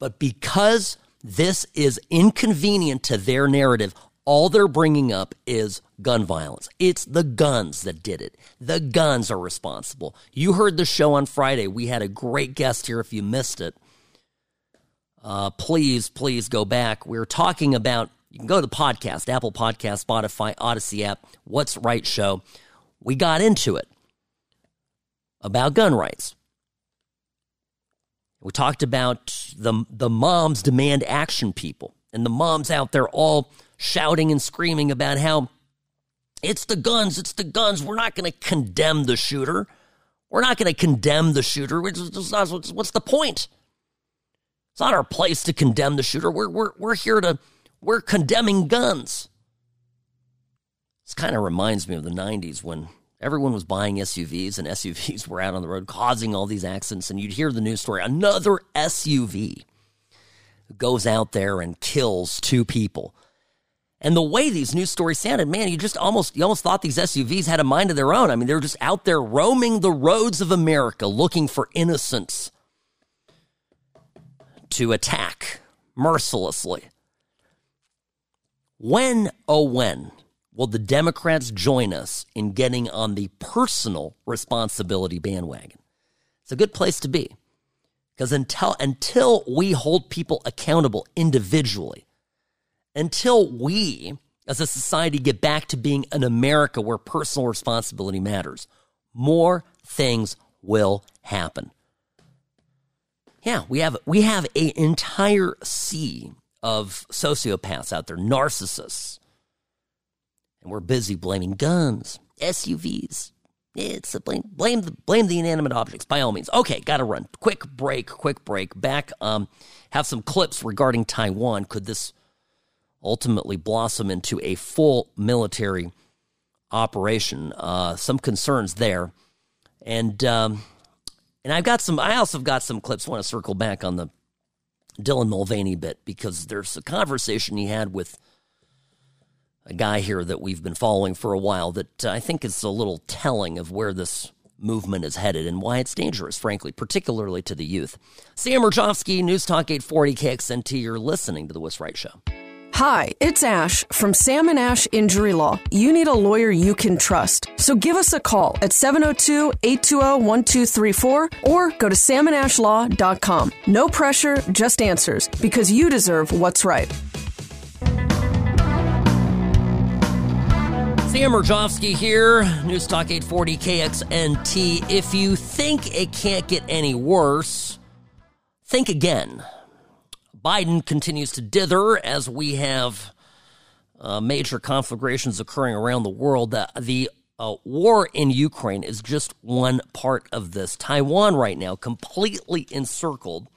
But because this is inconvenient to their narrative, all they're bringing up is gun violence. It's the guns that did it. The guns are responsible. You heard the show on Friday. We had a great guest here. If you missed it, uh, please, please go back. We were talking about, you can go to the podcast, Apple Podcasts, Spotify, Odyssey app, What's Right Show. We got into it about gun rights. We talked about the, the moms demand action people, and the moms out there all shouting and screaming about how it's the guns, it's the guns. We're not going to condemn the shooter. We're not going to condemn the shooter. We're just, it's not, it's, what's the point? It's not our place to condemn the shooter. We're we're we're here to we're condemning guns. This kind of reminds me of the nineties when everyone was buying S U Vs and S U Vs were out on the road causing all these accidents, and you'd hear the news story, another S U V goes out there and kills two people. And the way these news stories sounded, man, you just almost you almost thought these S U Vs had a mind of their own. I mean, they were just out there roaming the roads of America looking for innocents to attack mercilessly. When, oh when, will the Democrats join us in getting on the personal responsibility bandwagon? It's a good place to be, because until until we hold people accountable individually, until we, as a society, get back to being an America where personal responsibility matters, more things will happen. Yeah, we have we have an entire sea of sociopaths out there, narcissists, and we're busy blaming guns, S U Vs. It's a blame blame the blame the inanimate objects by all means. Okay, gotta run. Quick break, quick break. Back. Um, have some clips regarding Taiwan. Could this ultimately blossom into a full military operation? Uh, some concerns there. And um, and I've got some, I also have got some clips. I want to circle back on the Dylan Mulvaney bit, because there's a conversation he had with a guy here that we've been following for a while that I think is a little telling of where this movement is headed and why it's dangerous, frankly, particularly to the youth. Sam Rajofsky, News Talk eight forty K X N T. You're listening to The What's Right Show. Hi, it's Ash from Sam and Ash Injury Law. You need a lawyer you can trust. So give us a call at seven oh two, eight two zero, one two three four or go to sam and ash law dot com. No pressure, just answers, because you deserve what's right. Sam Rajofsky here, News Talk eight forty K X N T. If you think it can't get any worse, think again. Biden continues to dither as we have uh, major conflagrations occurring around the world. The, the uh, war in Ukraine is just one part of this. Taiwan right now completely encircled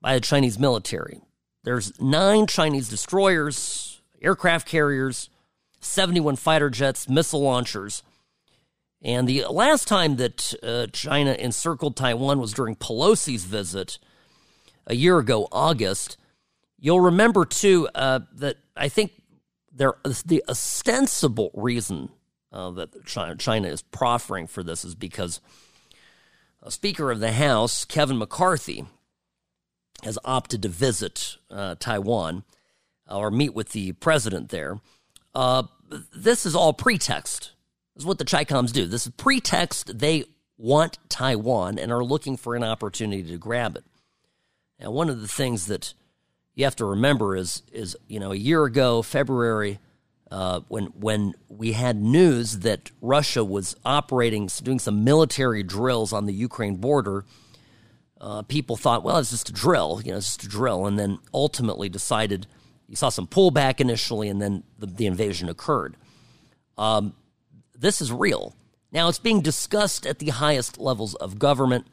by the Chinese military. There's nine Chinese destroyers, aircraft carriers, seventy-one fighter jets, missile launchers. And the last time that uh, China encircled Taiwan was during Pelosi's visit a year ago, August. You'll remember, too, uh, that I think there the ostensible reason uh, that China, China is proffering for this is because a Speaker of the House, Kevin McCarthy, has opted to visit uh, Taiwan uh, or meet with the president there. Uh, this is all pretext. This is what the Chi-Coms do. This is pretext. They want Taiwan and are looking for an opportunity to grab it. Now, one of the things that you have to remember is, is you know, a year ago, February, uh, when when we had news that Russia was operating, doing some military drills on the Ukraine border, uh, people thought, well, it's just a drill, you know, it's just a drill, and then ultimately decided. You saw some pullback initially, and then the, the invasion occurred. Um, this is real. Now, it's being discussed at the highest levels of government.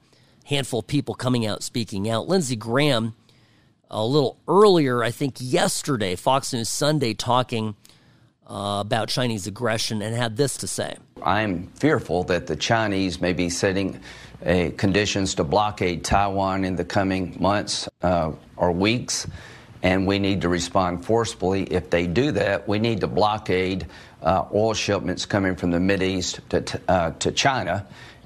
Handful of people coming out, speaking out. Lindsey Graham, a little earlier, I think yesterday, Fox News Sunday, talking uh, about Chinese aggression, and had this to say. I'm fearful that the Chinese may be setting uh, conditions to blockade Taiwan in the coming months uh, or weeks. And we need to respond forcefully. If they do that, we need to blockade uh, oil shipments coming from the Mideast to t- uh, to China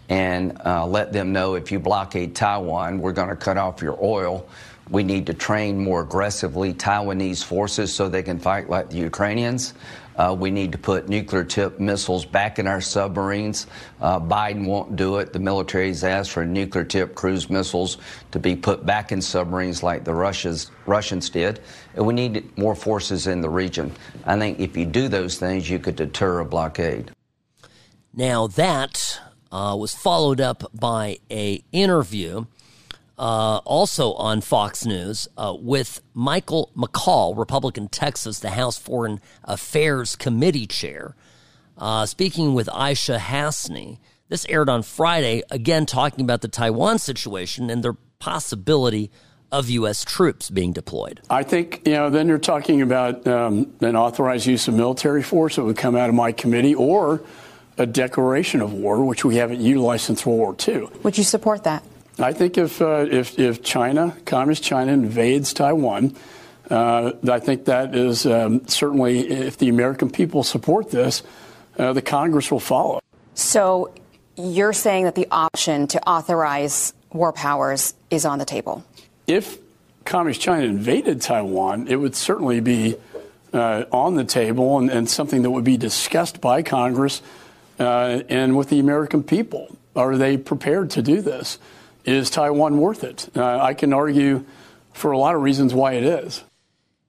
and uh, let them know if you blockade Taiwan, we're going to cut off your oil. We need to train more aggressively Taiwanese forces so they can fight like the Ukrainians. Uh, we need to put nuclear-tipped missiles back in our submarines. Uh, Biden won't do it. The military has asked for nuclear-tipped cruise missiles to be put back in submarines like the Russians, Russians did. And we need more forces in the region. I think if you do those things, you could deter a blockade. Now that uh, was followed up by a interview Uh, also on Fox News, uh, with Michael McCall, Republican Texas, the House Foreign Affairs Committee Chair, uh, speaking with Aisha Hasni. This aired on Friday, again talking about the Taiwan situation and their possibility of U S troops being deployed. I think, you know, then you're talking about um, an authorized use of military force that would come out of my committee, or a declaration of war, which we haven't utilized since World War Two. Would you support that? I think if uh, if if China, Communist China, invades Taiwan, uh, I think that is um, certainly, if the American people support this, uh, the Congress will follow. So you're saying that the option to authorize war powers is on the table? If Communist China invaded Taiwan, it would certainly be uh, on the table and, and something that would be discussed by Congress uh, and with the American people. Are they prepared to do this? Is Taiwan worth it? Uh, I can argue for a lot of reasons why it is.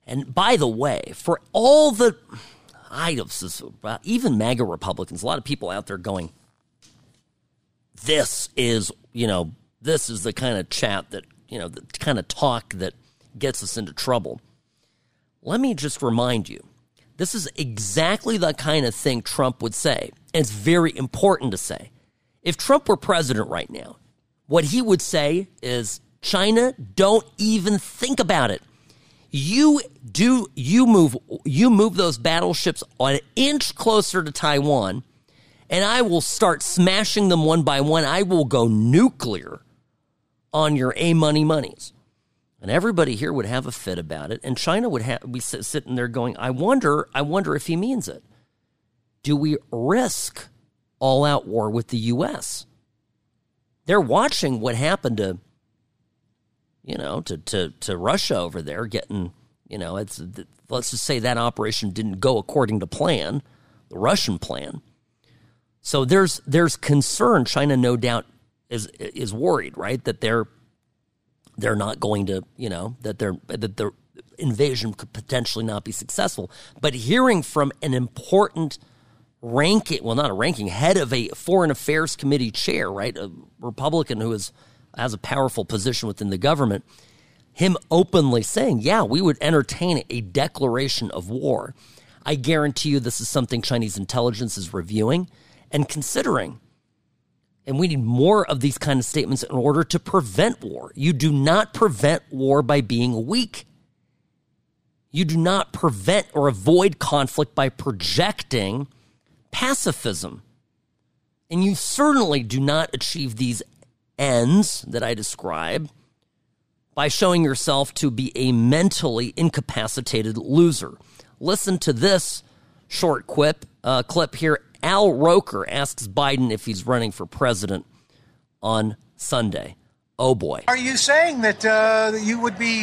And by the way, for all the items, even MAGA Republicans, a lot of people out there going, this is, you know, this is the kind of chat that, you know, the kind of talk that gets us into trouble. Let me just remind you, this is exactly the kind of thing Trump would say. And it's very important to say. If Trump were president right now, what he would say is, China, don't even think about it. You do you move you move those battleships an inch closer to Taiwan, and I will start smashing them one by one. I will go nuclear on your A-money monies. And everybody here would have a fit about it, and China would have, be sitting there going, I wonder, I wonder if he means it. Do we risk all-out war with the U S? They're watching what happened to, you know, to, to, to Russia over there getting, you know, it's, let's just say that operation didn't go according to plan, the Russian plan. So there's there's concern. China, no doubt, is is worried, right, that they're they're not going to, you know, that they're that the invasion could potentially not be successful. But hearing from an important ranking, well, not a ranking, head of a Foreign Affairs Committee chair, right? A Republican who is, has a powerful position within the government, him openly saying, yeah, we would entertain a declaration of war. I guarantee you this is something Chinese intelligence is reviewing and considering. And we need more of these kind of statements in order to prevent war. You do not prevent war by being weak. You do not prevent or avoid conflict by projecting pacifism. And you certainly do not achieve these ends that I describe by showing yourself to be a mentally incapacitated loser. Listen to this short quip, uh, clip here. Al Roker asks Biden if he's running for president on Sunday. Oh, boy. Are you saying that uh, you would be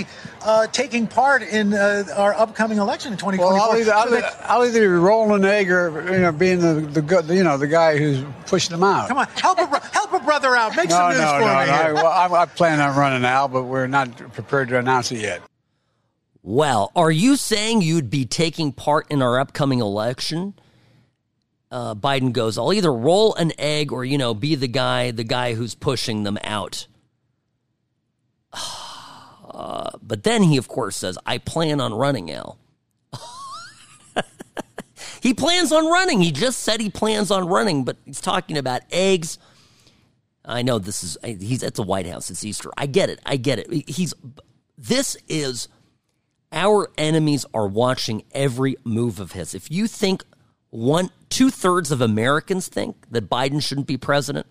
uh, taking part in uh, our upcoming election in twenty twenty-four? Well, I'll either, I'll either, I'll either be rolling an egg or, you know, being the, the you know the guy who's pushing them out. Come on. Help a, help a brother out. Make no, some news no, for no, me. No, no, no. Well, I, I plan on running now, but we're not prepared to announce it yet. Well, are you saying you'd be taking part in our upcoming election? Uh, Biden goes, I'll either roll an egg or, you know, be the guy, the guy who's pushing them out. Uh, but then he, of course, says, I plan on running, Al. He plans on running. He just said he plans on running, but he's talking about eggs. I know this is, he's at the White House. It's Easter. I get it. I get it. He's, this is, our enemies are watching every move of his. If you think one, two thirds of Americans think that Biden shouldn't be president,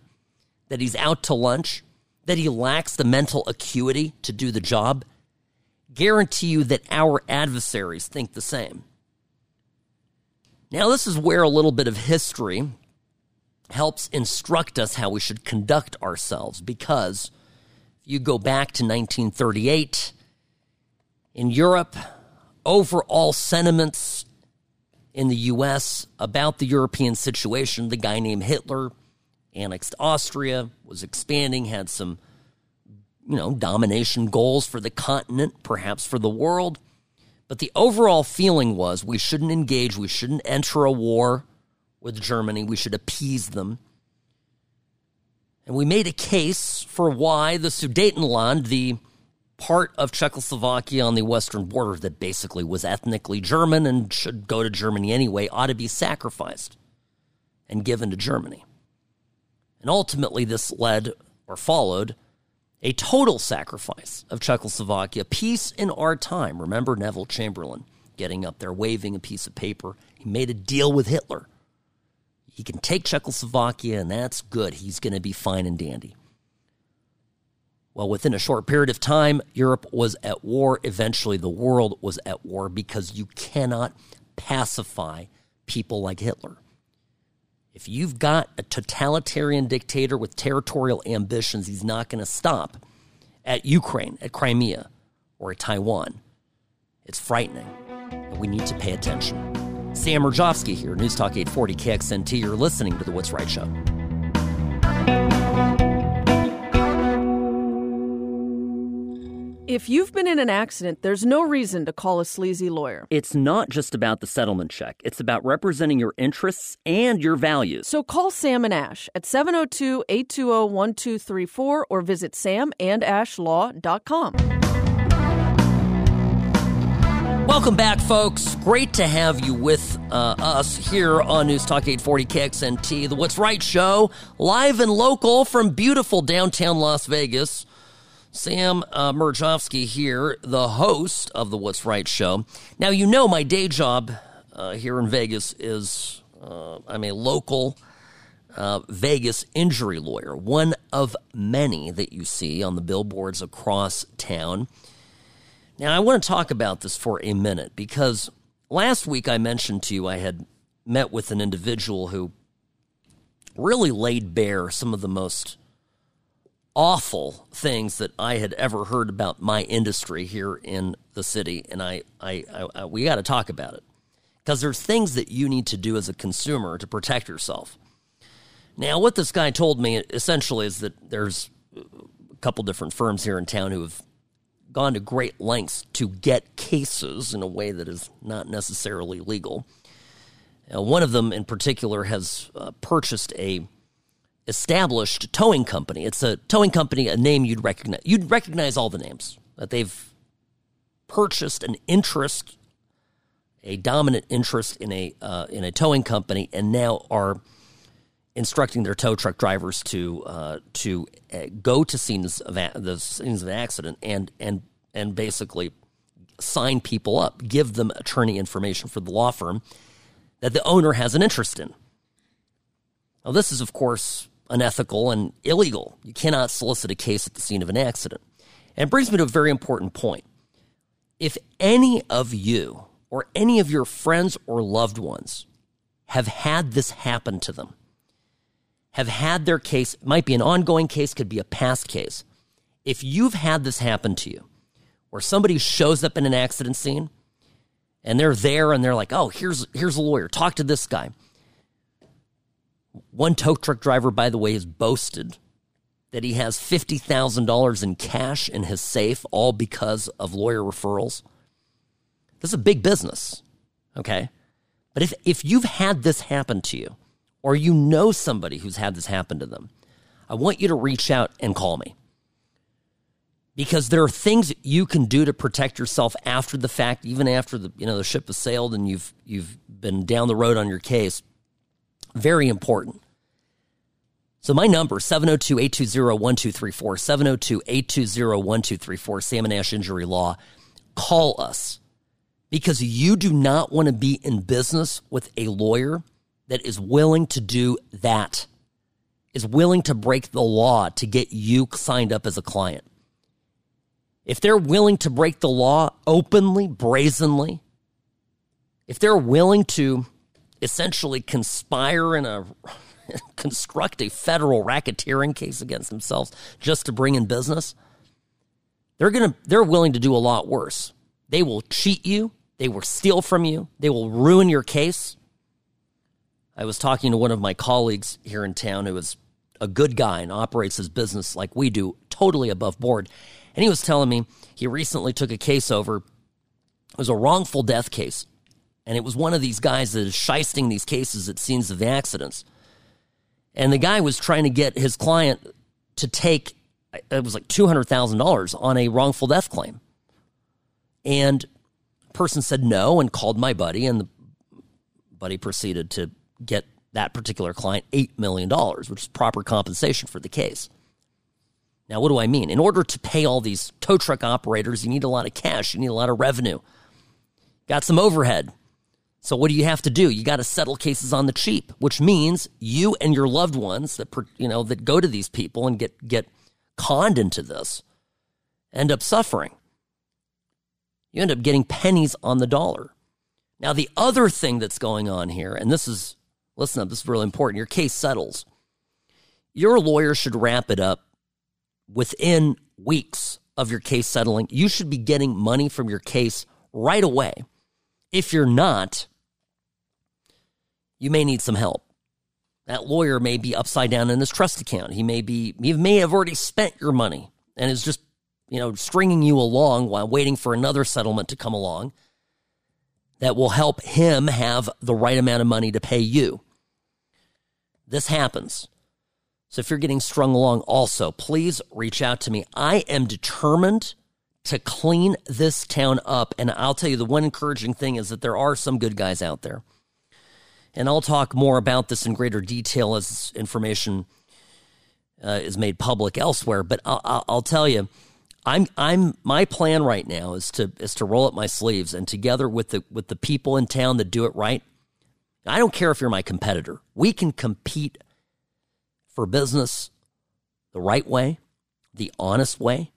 that he's out to lunch, that he lacks the mental acuity to do the job, guarantee you that our adversaries think the same. Now, this is where a little bit of history helps instruct us how we should conduct ourselves, because if you go back to nineteen thirty-eight in Europe, overall sentiments in the U S about the European situation. The guy named Hitler annexed Austria, was expanding, had some, you know, domination goals for the continent, perhaps for the world. But the overall feeling was we shouldn't engage, we shouldn't enter a war with Germany, we should appease them. And we made a case for why the Sudetenland, the part of Czechoslovakia on the western border that basically was ethnically German and should go to Germany anyway, ought to be sacrificed and given to Germany. And ultimately this led, or followed, a total sacrifice of Czechoslovakia. Peace in our time. Remember Neville Chamberlain getting up there, waving a piece of paper. He made a deal with Hitler. He can take Czechoslovakia, and that's good. He's going to be fine and dandy. Well, within a short period of time, Europe was at war. Eventually, the world was at war because you cannot pacify people like Hitler. If you've got a totalitarian dictator with territorial ambitions, he's not going to stop at Ukraine, at Crimea, or at Taiwan. It's frightening, and we need to pay attention. Sam Rajofsky here, News Talk eight forty K X N T. You're listening to The What's Right Show. If you've been in an accident, there's no reason to call a sleazy lawyer. It's not just about the settlement check. It's about representing your interests and your values. So call Sam and Ash at seven oh two, eight two zero, one two three four or visit sam and ash law dot com. Welcome back, folks. Great to have you with uh, us here on News Talk eight forty K X N T, The What's Right Show, live and local from beautiful downtown Las Vegas. Sam uh, Rajofsky here, the host of the What's Right Show. Now, you know my day job uh, here in Vegas is uh, I'm a local uh, Vegas injury lawyer, one of many that you see on the billboards across town. Now, I want to talk about this for a minute because last week I mentioned to you I had met with an individual who really laid bare some of the most awful things that I had ever heard about my industry here in the city, and I, I, I, I we got to talk about it because there's things that you need to do as a consumer to protect yourself. Now, what this guy told me essentially is that there's a couple different firms here in town who have gone to great lengths to get cases in a way that is not necessarily legal. Now, one of them in particular has uh, purchased a established towing company. It's a towing company, a name you'd recognize. You'd recognize all the names. That they've purchased an interest, a dominant interest in a uh, in a towing company, and now are instructing their tow truck drivers to uh, to uh, go to scenes of a- the scenes of an accident and and and basically sign people up, give them attorney information for the law firm that the owner has an interest in. Now, this is, of course, unethical and illegal. You cannot solicit a case at the scene of an accident. And it brings me to a very important point. If any of you or any of your friends or loved ones have had this happen to them, have had their case, it might be an ongoing case, could be a past case. If you've had this happen to you, where somebody shows up in an accident scene and they're there and they're like, oh, here's here's a lawyer, talk to this guy. One tow truck driver, by the way, has boasted that he has fifty thousand dollars in cash in his safe, all because of lawyer referrals. This is a big business, okay? But if, if you've had this happen to you, or you know somebody who's had this happen to them, I want you to reach out and call me. Because there are things you can do to protect yourself after the fact, even after the, you know, the ship has sailed and you've you've been down the road on your case. Very important. So my number, seven oh two, eight two zero, one two three four, seven oh two, eight two zero, one two three four, Sam and Ash Injury Law. Call us because you do not want to be in business with a lawyer that is willing to do that, is willing to break the law to get you signed up as a client. If they're willing to break the law openly, brazenly, if they're willing to essentially conspire in a construct a federal racketeering case against themselves just to bring in business, they're going to they're willing to do a lot worse. They will cheat you. They will steal from you. They will ruin your case. I was talking to one of my colleagues here in town who is a good guy and operates his business like we do, totally above board. And he was telling me he recently took a case over. It was a wrongful death case. And it was one of these guys that is shysting these cases at scenes of the accidents. And the guy was trying to get his client to take, it was like two hundred thousand dollars on a wrongful death claim. And the person said no and called my buddy, and the buddy proceeded to get that particular client eight million dollars, which is proper compensation for the case. Now, what do I mean? In order to pay all these tow truck operators, you need a lot of cash. You need a lot of revenue. Got some overhead. So what do you have to do? You got to settle cases on the cheap, which means you and your loved ones that, you know, that go to these people and get, get conned into this end up suffering. You end up getting pennies on the dollar. Now, the other thing that's going on here, and this is, listen up, this is really important. Your case settles. Your lawyer should wrap it up within weeks of your case settling. You should be getting money from your case right away. If you're not, you may need some help. That lawyer may be upside down in his trust account. He may be, he may have already spent your money and is just, you know, stringing you along while waiting for another settlement to come along that will help him have the right amount of money to pay you. This happens. So if you're getting strung along also, please reach out to me. I am determined to clean this town up. And I'll tell you, the one encouraging thing is that there are some good guys out there. And I'll talk more about this in greater detail as information uh, is made public elsewhere. But I'll, I'll tell you, I'm I'm my plan right now is to is to roll up my sleeves, and together with the with the people in town that do it right. I don't care if you're my competitor. We can compete for business the right way, the honest way.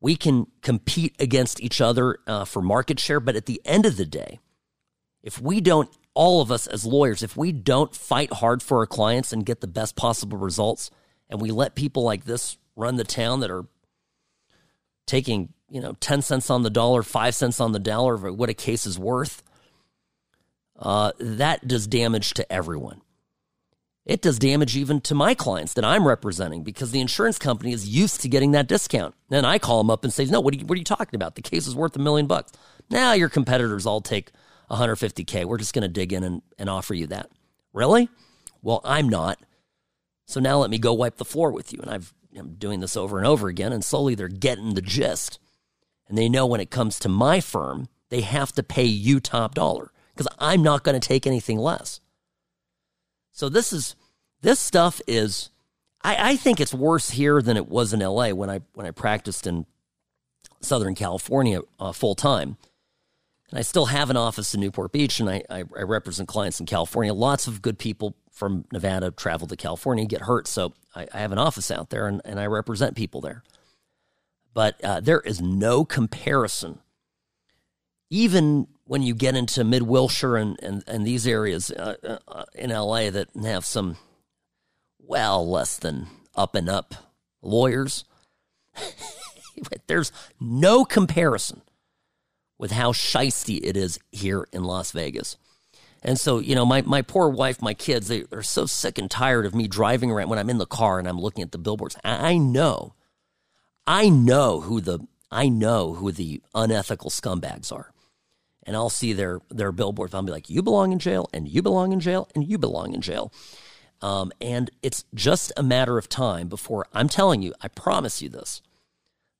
We can compete against each other uh, for market share, but at the end of the day, if we don't, all of us as lawyers, if we don't fight hard for our clients and get the best possible results, and we let people like this run the town that are taking, you know, ten cents on the dollar, five cents on the dollar of what a case is worth, uh, that does damage to everyone. It does damage even to my clients that I'm representing, because the insurance company is used to getting that discount. Then I call them up and say, no, what are you, what are you talking about? The case is worth a million bucks. Now nah, your competitors all take one hundred fifty K. We're just going to dig in and, and offer you that. Really? Well, I'm not. So now let me go wipe the floor with you. And I've, I'm doing this over and over again, and slowly they're getting the gist. And they know when it comes to my firm, they have to pay you top dollar, because I'm not going to take anything less. So this is this stuff is I, I think it's worse here than it was in L A when I when I practiced in Southern California uh, full time. And I still have an office in Newport Beach, and I, I, I represent clients in California. Lots of good people from Nevada travel to California and get hurt. So I, I have an office out there, and, and I represent people there. But uh, there is no comparison. Even when you get into mid Wilshire and, and, and these areas uh, uh, in L A that have some, well, less than up and up lawyers, there's no comparison with how shysty it is here in Las Vegas. And so, you know, my, my poor wife, my kids, they are so sick and tired of me driving around when I'm in the car and I'm looking at the billboards. I know, I know who the, I know who the unethical scumbags are. And I'll see their their billboards. I'll be like, you belong in jail, and you belong in jail, and you belong in jail. Um, and it's just a matter of time before, I'm telling you, I promise you this,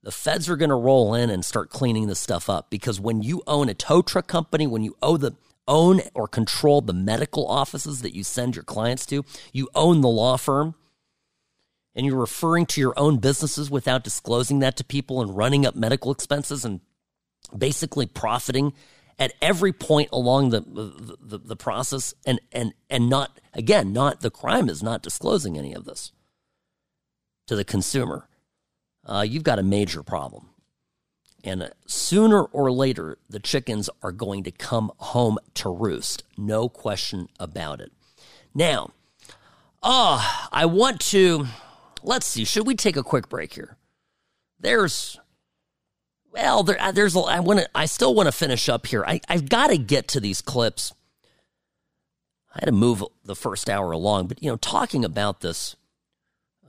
the feds are going to roll in and start cleaning this stuff up. Because when you own a tow truck company, when you owe the, own or control the medical offices that you send your clients to, you own the law firm, and you're referring to your own businesses without disclosing that to people and running up medical expenses and basically profiting at every point along the the, the, the process, and, and, and not, again, not the crime is not disclosing any of this to the consumer, uh, you've got a major problem. And sooner or later, the chickens are going to come home to roost. No question about it. Now, oh, I want to, let's see, should we take a quick break here? There's... well, there, there's. I want to. I still want to finish up here. I, I've got to get to these clips. I had to move the first hour along, but you know, talking about this,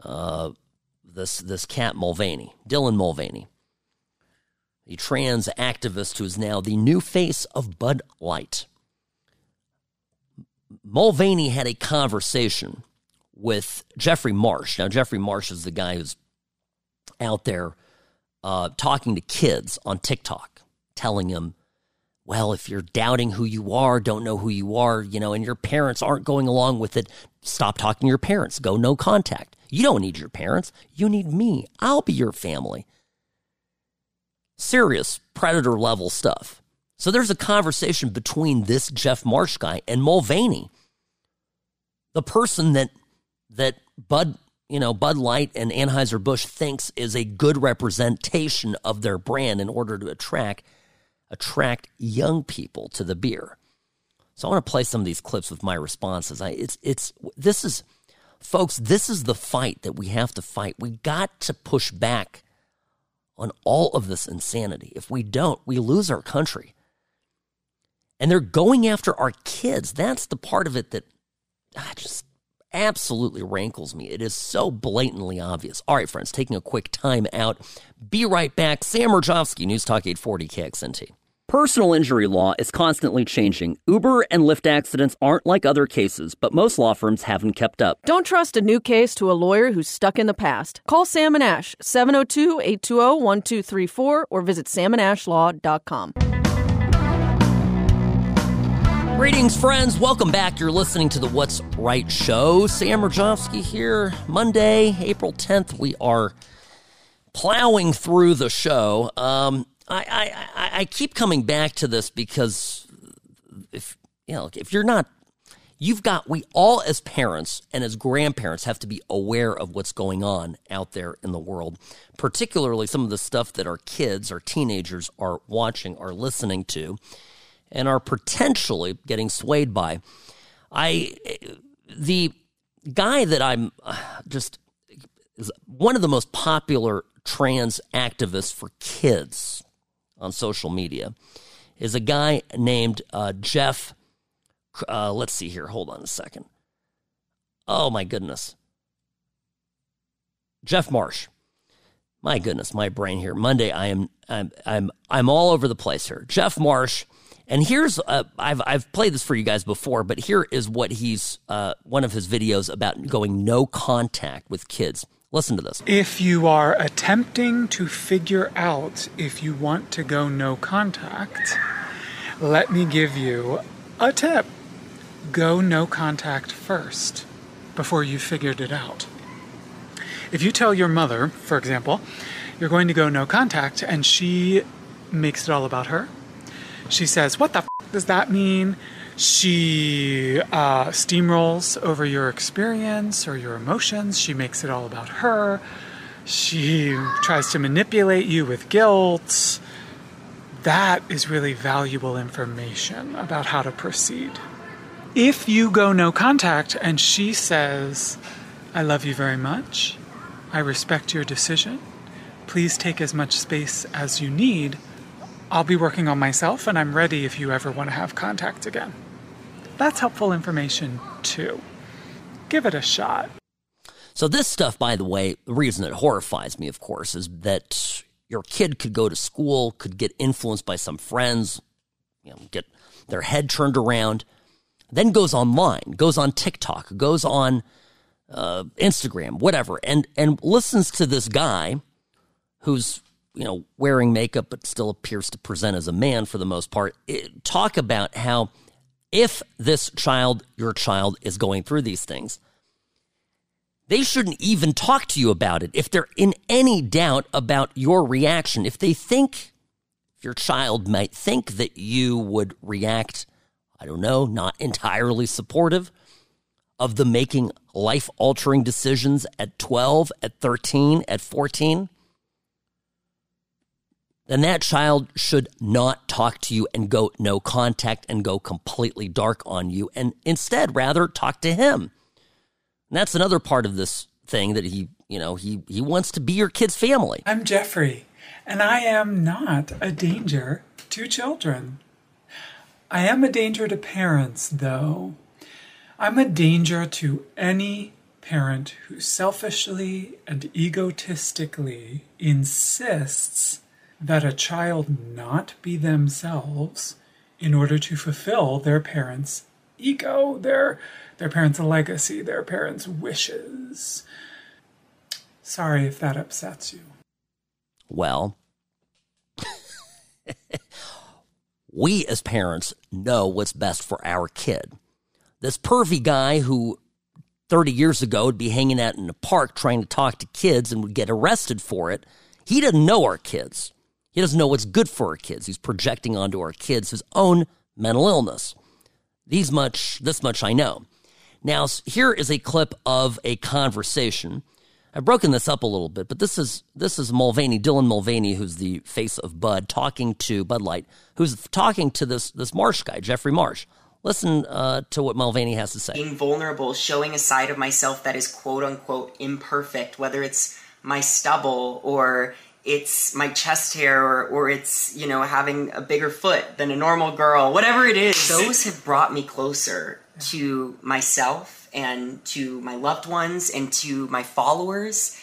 uh, this this cat Mulvaney, Dylan Mulvaney, the trans activist who is now the new face of Bud Light. Mulvaney had a conversation with Jeffrey Marsh. Now, Jeffrey Marsh is the guy who's out there uh, talking to kids on TikTok, telling them, well, if you're doubting who you are, don't know who you are, you know, and your parents aren't going along with it, stop talking to your parents. Go no contact. You don't need your parents. You need me. I'll be your family. Serious predator-level stuff. So there's a conversation between this Jeff Marsh guy and Mulvaney, the person that that Bud, you know, Bud Light and Anheuser-Busch thinks is a good representation of their brand in order to attract attract young people to the beer. So I want to play some of these clips with my responses. I it's it's this is, folks, this is the fight that we have to fight. We got to push back on all of this insanity. If we don't, we lose our country. And they're going after our kids. That's the part of it that ah, just absolutely rankles me. It is so blatantly obvious. All right, friends, taking a quick time out. Be right back. Sam Rajofsky, News Talk eight forty K X N T. Personal injury law is constantly changing. Uber and Lyft accidents aren't like other cases, but most law firms haven't kept up. Don't trust a new case to a lawyer who's stuck in the past. Call Sam and Ash, seven oh two, eight two zero, one two three four, or visit sam and ash law dot com. Greetings, friends. Welcome back. You're listening to the What's Right Show. Sam Rajofsky here. Monday, April tenth, we are plowing through the show. Um, I, I, I keep coming back to this because if, you know, if you're not, you've got, we all as parents and as grandparents have to be aware of what's going on out there in the world, particularly some of the stuff that our kids, our teenagers are watching, are listening to, and are potentially getting swayed by. I, the guy that I'm just, is one of the most popular trans activists for kids on social media, is a guy named uh, Jeff, uh, let's see here, hold on a second. Oh my goodness. Jeff Marsh. My goodness, my brain here. Monday, I am, I'm, I'm, I'm all over the place here. Jeff Marsh. And here's, uh, I've I've played this for you guys before, but here is what he's, uh, one of his videos about going no contact with kids. Listen to this. If you are attempting to figure out if you want to go no contact, let me give you a tip. Go no contact first before you figured it out. If you tell your mother, for example, you're going to go no contact and she makes it all about her. She says, what the f*** does that mean? She uh, steamrolls over your experience or your emotions. She makes it all about her. She tries to manipulate you with guilt. That is really valuable information about how to proceed. If you go no contact and she says, I love you very much. I respect your decision. Please take as much space as you need. I'll be working on myself, and I'm ready if you ever want to have contact again. That's helpful information, too. Give it a shot. So this stuff, by the way, the reason it horrifies me, of course, is that your kid could go to school, could get influenced by some friends, you know, get their head turned around, then goes online, goes on TikTok, goes on uh, Instagram, whatever, and and listens to this guy who's, you know, wearing makeup but still appears to present as a man for the most part. It, talk about how if this child, your child, is going through these things, they shouldn't even talk to you about it if they're in any doubt about your reaction. If they think, if your child might think that you would react, I don't know, not entirely supportive of the making life-altering decisions at twelve, at thirteen, at fourteen, then that child should not talk to you and go no contact and go completely dark on you, and instead rather talk to him. And that's another part of this thing that he, you know, he, he wants to be your kid's family. I'm Jeffrey. and I am not a danger to children. I am a danger to parents, though. I'm a danger to any parent who selfishly and egotistically insists that a child not be themselves in order to fulfill their parents' ego, their, their parents' legacy, their parents' wishes. Sorry if that upsets you. Well, we as parents know what's best for our kid. This pervy guy who thirty years ago would be hanging out in the park trying to talk to kids and would get arrested for it, he doesn't know our kids. He doesn't know what's good for our kids. He's projecting onto our kids his own mental illness. These much, this much I know. Now, here is a clip of a conversation. I've broken this up a little bit, but this is this is Mulvaney, Dylan Mulvaney, who's the face of Bud, talking to Bud Light, who's talking to this this Marsh guy, Jeffrey Marsh. Listen uh, to what Mulvaney has to say. Being vulnerable, showing a side of myself that is quote-unquote imperfect, whether it's my stubble or it's my chest hair or, or it's, you know, having a bigger foot than a normal girl, whatever it is. Those have brought me closer to myself and to my loved ones and to my followers.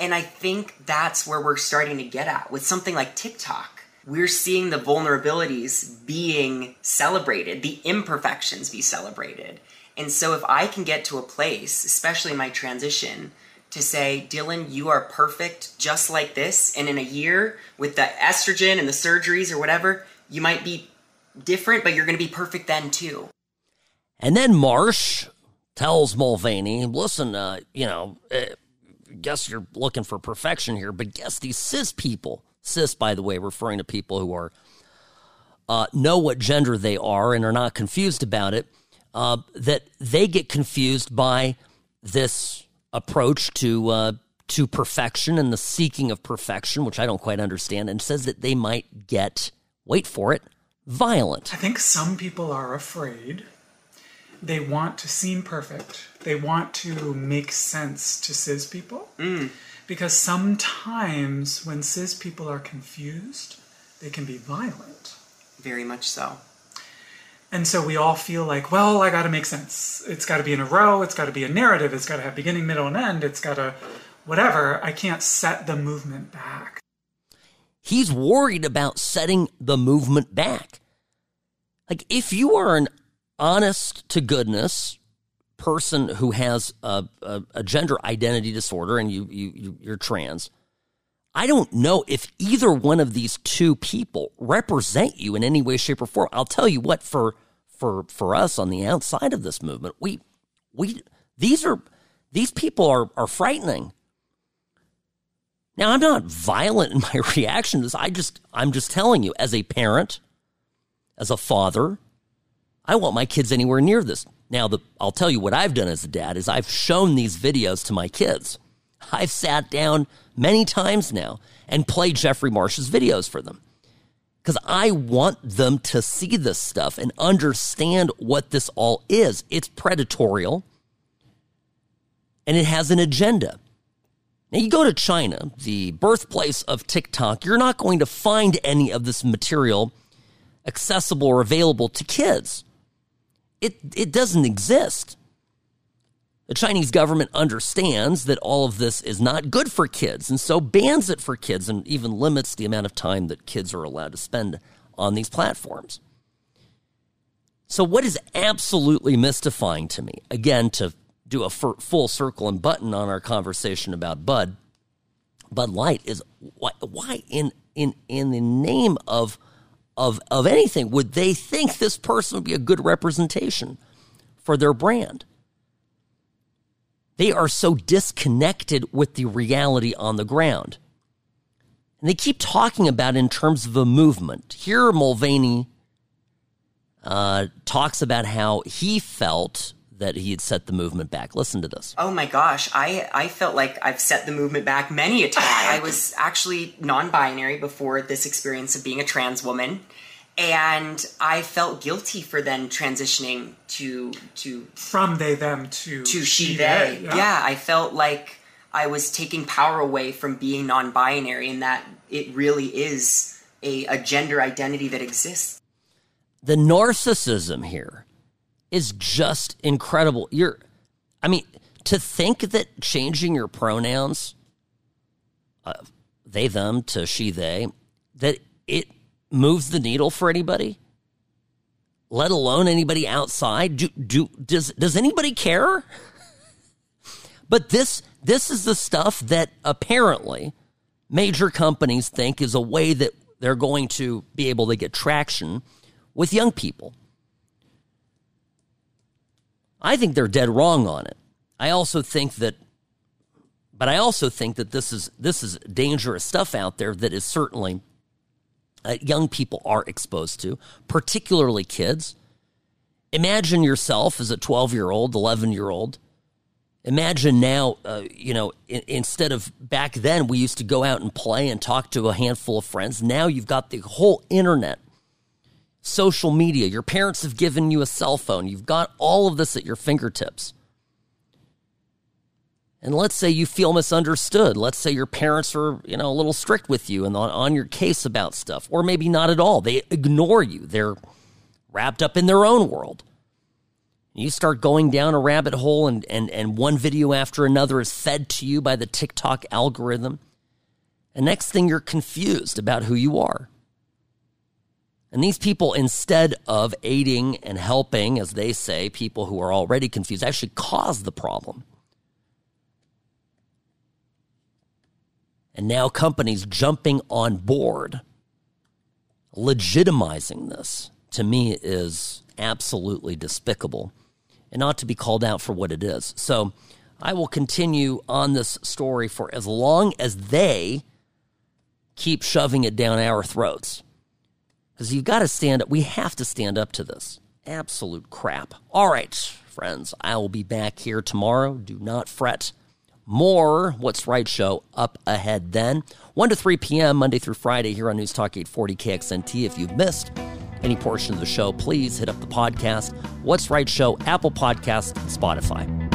And I think that's where we're starting to get at with something like TikTok. We're seeing the vulnerabilities being celebrated, the imperfections be celebrated. And so if I can get to a place, especially in my transition, to say, Dylan, you are perfect just like this, and in a year with the estrogen and the surgeries or whatever, you might be different, but you're going to be perfect then too. And then Marsh tells Mulvaney, listen, uh, you know, uh, guess you're looking for perfection here, but guess these cis people, cis, by the way, referring to people who are uh, know what gender they are and are not confused about it, uh, that they get confused by this approach to uh, to perfection and the seeking of perfection, which I don't quite understand, and says that they might get, wait for it, violent. I think some people are afraid. They want to seem perfect. They want to make sense to cis people. Mm. Because sometimes when cis people are confused, they can be violent. Very much so. And so we all feel like, well, I got to make sense. It's got to be in a row. It's got to be a narrative. It's got to have beginning, middle, and end. It's got to whatever. I can't set the movement back. He's worried about setting the movement back. Like, if you are an honest-to-goodness person who has a, a, a gender identity disorder and you, you, you, you're trans, I don't know if either one of these two people represent you in any way, shape, or form. I'll tell you what, for for for us on the outside of this movement, we we these are these people are are frightening. Now, I'm not violent in my reaction to this. I just I'm just telling you, as a parent, as a father, I want my kids anywhere near this. Now, the, I'll tell you what I've done as a dad is I've shown these videos to my kids. I've sat down many times now and played Jeffrey Marsh's videos for them because I want them to see this stuff and understand what this all is. It's predatorial and it has an agenda. Now, you go to China, the birthplace of TikTok, you're not going to find any of this material accessible or available to kids. It it doesn't exist. The Chinese government understands that all of this is not good for kids and so bans it for kids and even limits the amount of time that kids are allowed to spend on these platforms. So what is absolutely mystifying to me, again, to do a f- full circle and button on our conversation about Bud, Bud Light, is why, why in, in, in the name of Of of anything, would they think this person would be a good representation for their brand? They are so disconnected with the reality on the ground. And they keep talking about it in terms of a movement. Here, Mulvaney uh, talks about how he felt that he had set the movement back. Listen to this. Oh my gosh, I, I felt like I've set the movement back many a time. I was actually non-binary before this experience of being a trans woman. And I felt guilty for then transitioning to... to From they, them, to... To she, she they. they. Yeah. yeah, I felt like I was taking power away from being non-binary and that it really is a, a gender identity that exists. The narcissism here is just incredible. You're, I mean, to think that changing your pronouns, uh, they, them, to she, they, that it moves the needle for anybody, let alone anybody outside. Do, do, does, does anybody care? But this, this is the stuff that apparently major companies think is a way that they're going to be able to get traction with young people. I think they're dead wrong on it. I also think that, but I also think that this is this is dangerous stuff out there that is certainly uh, young people are exposed to, particularly kids. Imagine yourself as a twelve-year-old, eleven-year-old. Imagine now, uh, you know, in, instead of back then, we used to go out and play and talk to a handful of friends. Now you've got the whole internet, social media. Your parents have given you a cell phone. You've got all of this at your fingertips. And let's say you feel misunderstood. Let's say your parents are, you know, a little strict with you and on, on your case about stuff, or maybe not at all. They ignore you. They're wrapped up in their own world. You start going down a rabbit hole, and, and, and one video after another is fed to you by the TikTok algorithm. And next thing, you're confused about who you are. And these people, instead of aiding and helping, as they say, people who are already confused, actually cause the problem. And now companies jumping on board, legitimizing this, to me is absolutely despicable, and ought to be called out for what it is. So I will continue on this story for as long as they keep shoving it down our throats. Because you've got to stand up. We have to stand up to this. Absolute crap. All right, friends, I will be back here tomorrow. Do not fret. More What's Right Show up ahead then. one to three p.m. Monday through Friday here on News Talk eight forty K X N T. If you've missed any portion of the show, please hit up the podcast, What's Right Show, Apple Podcasts, and Spotify.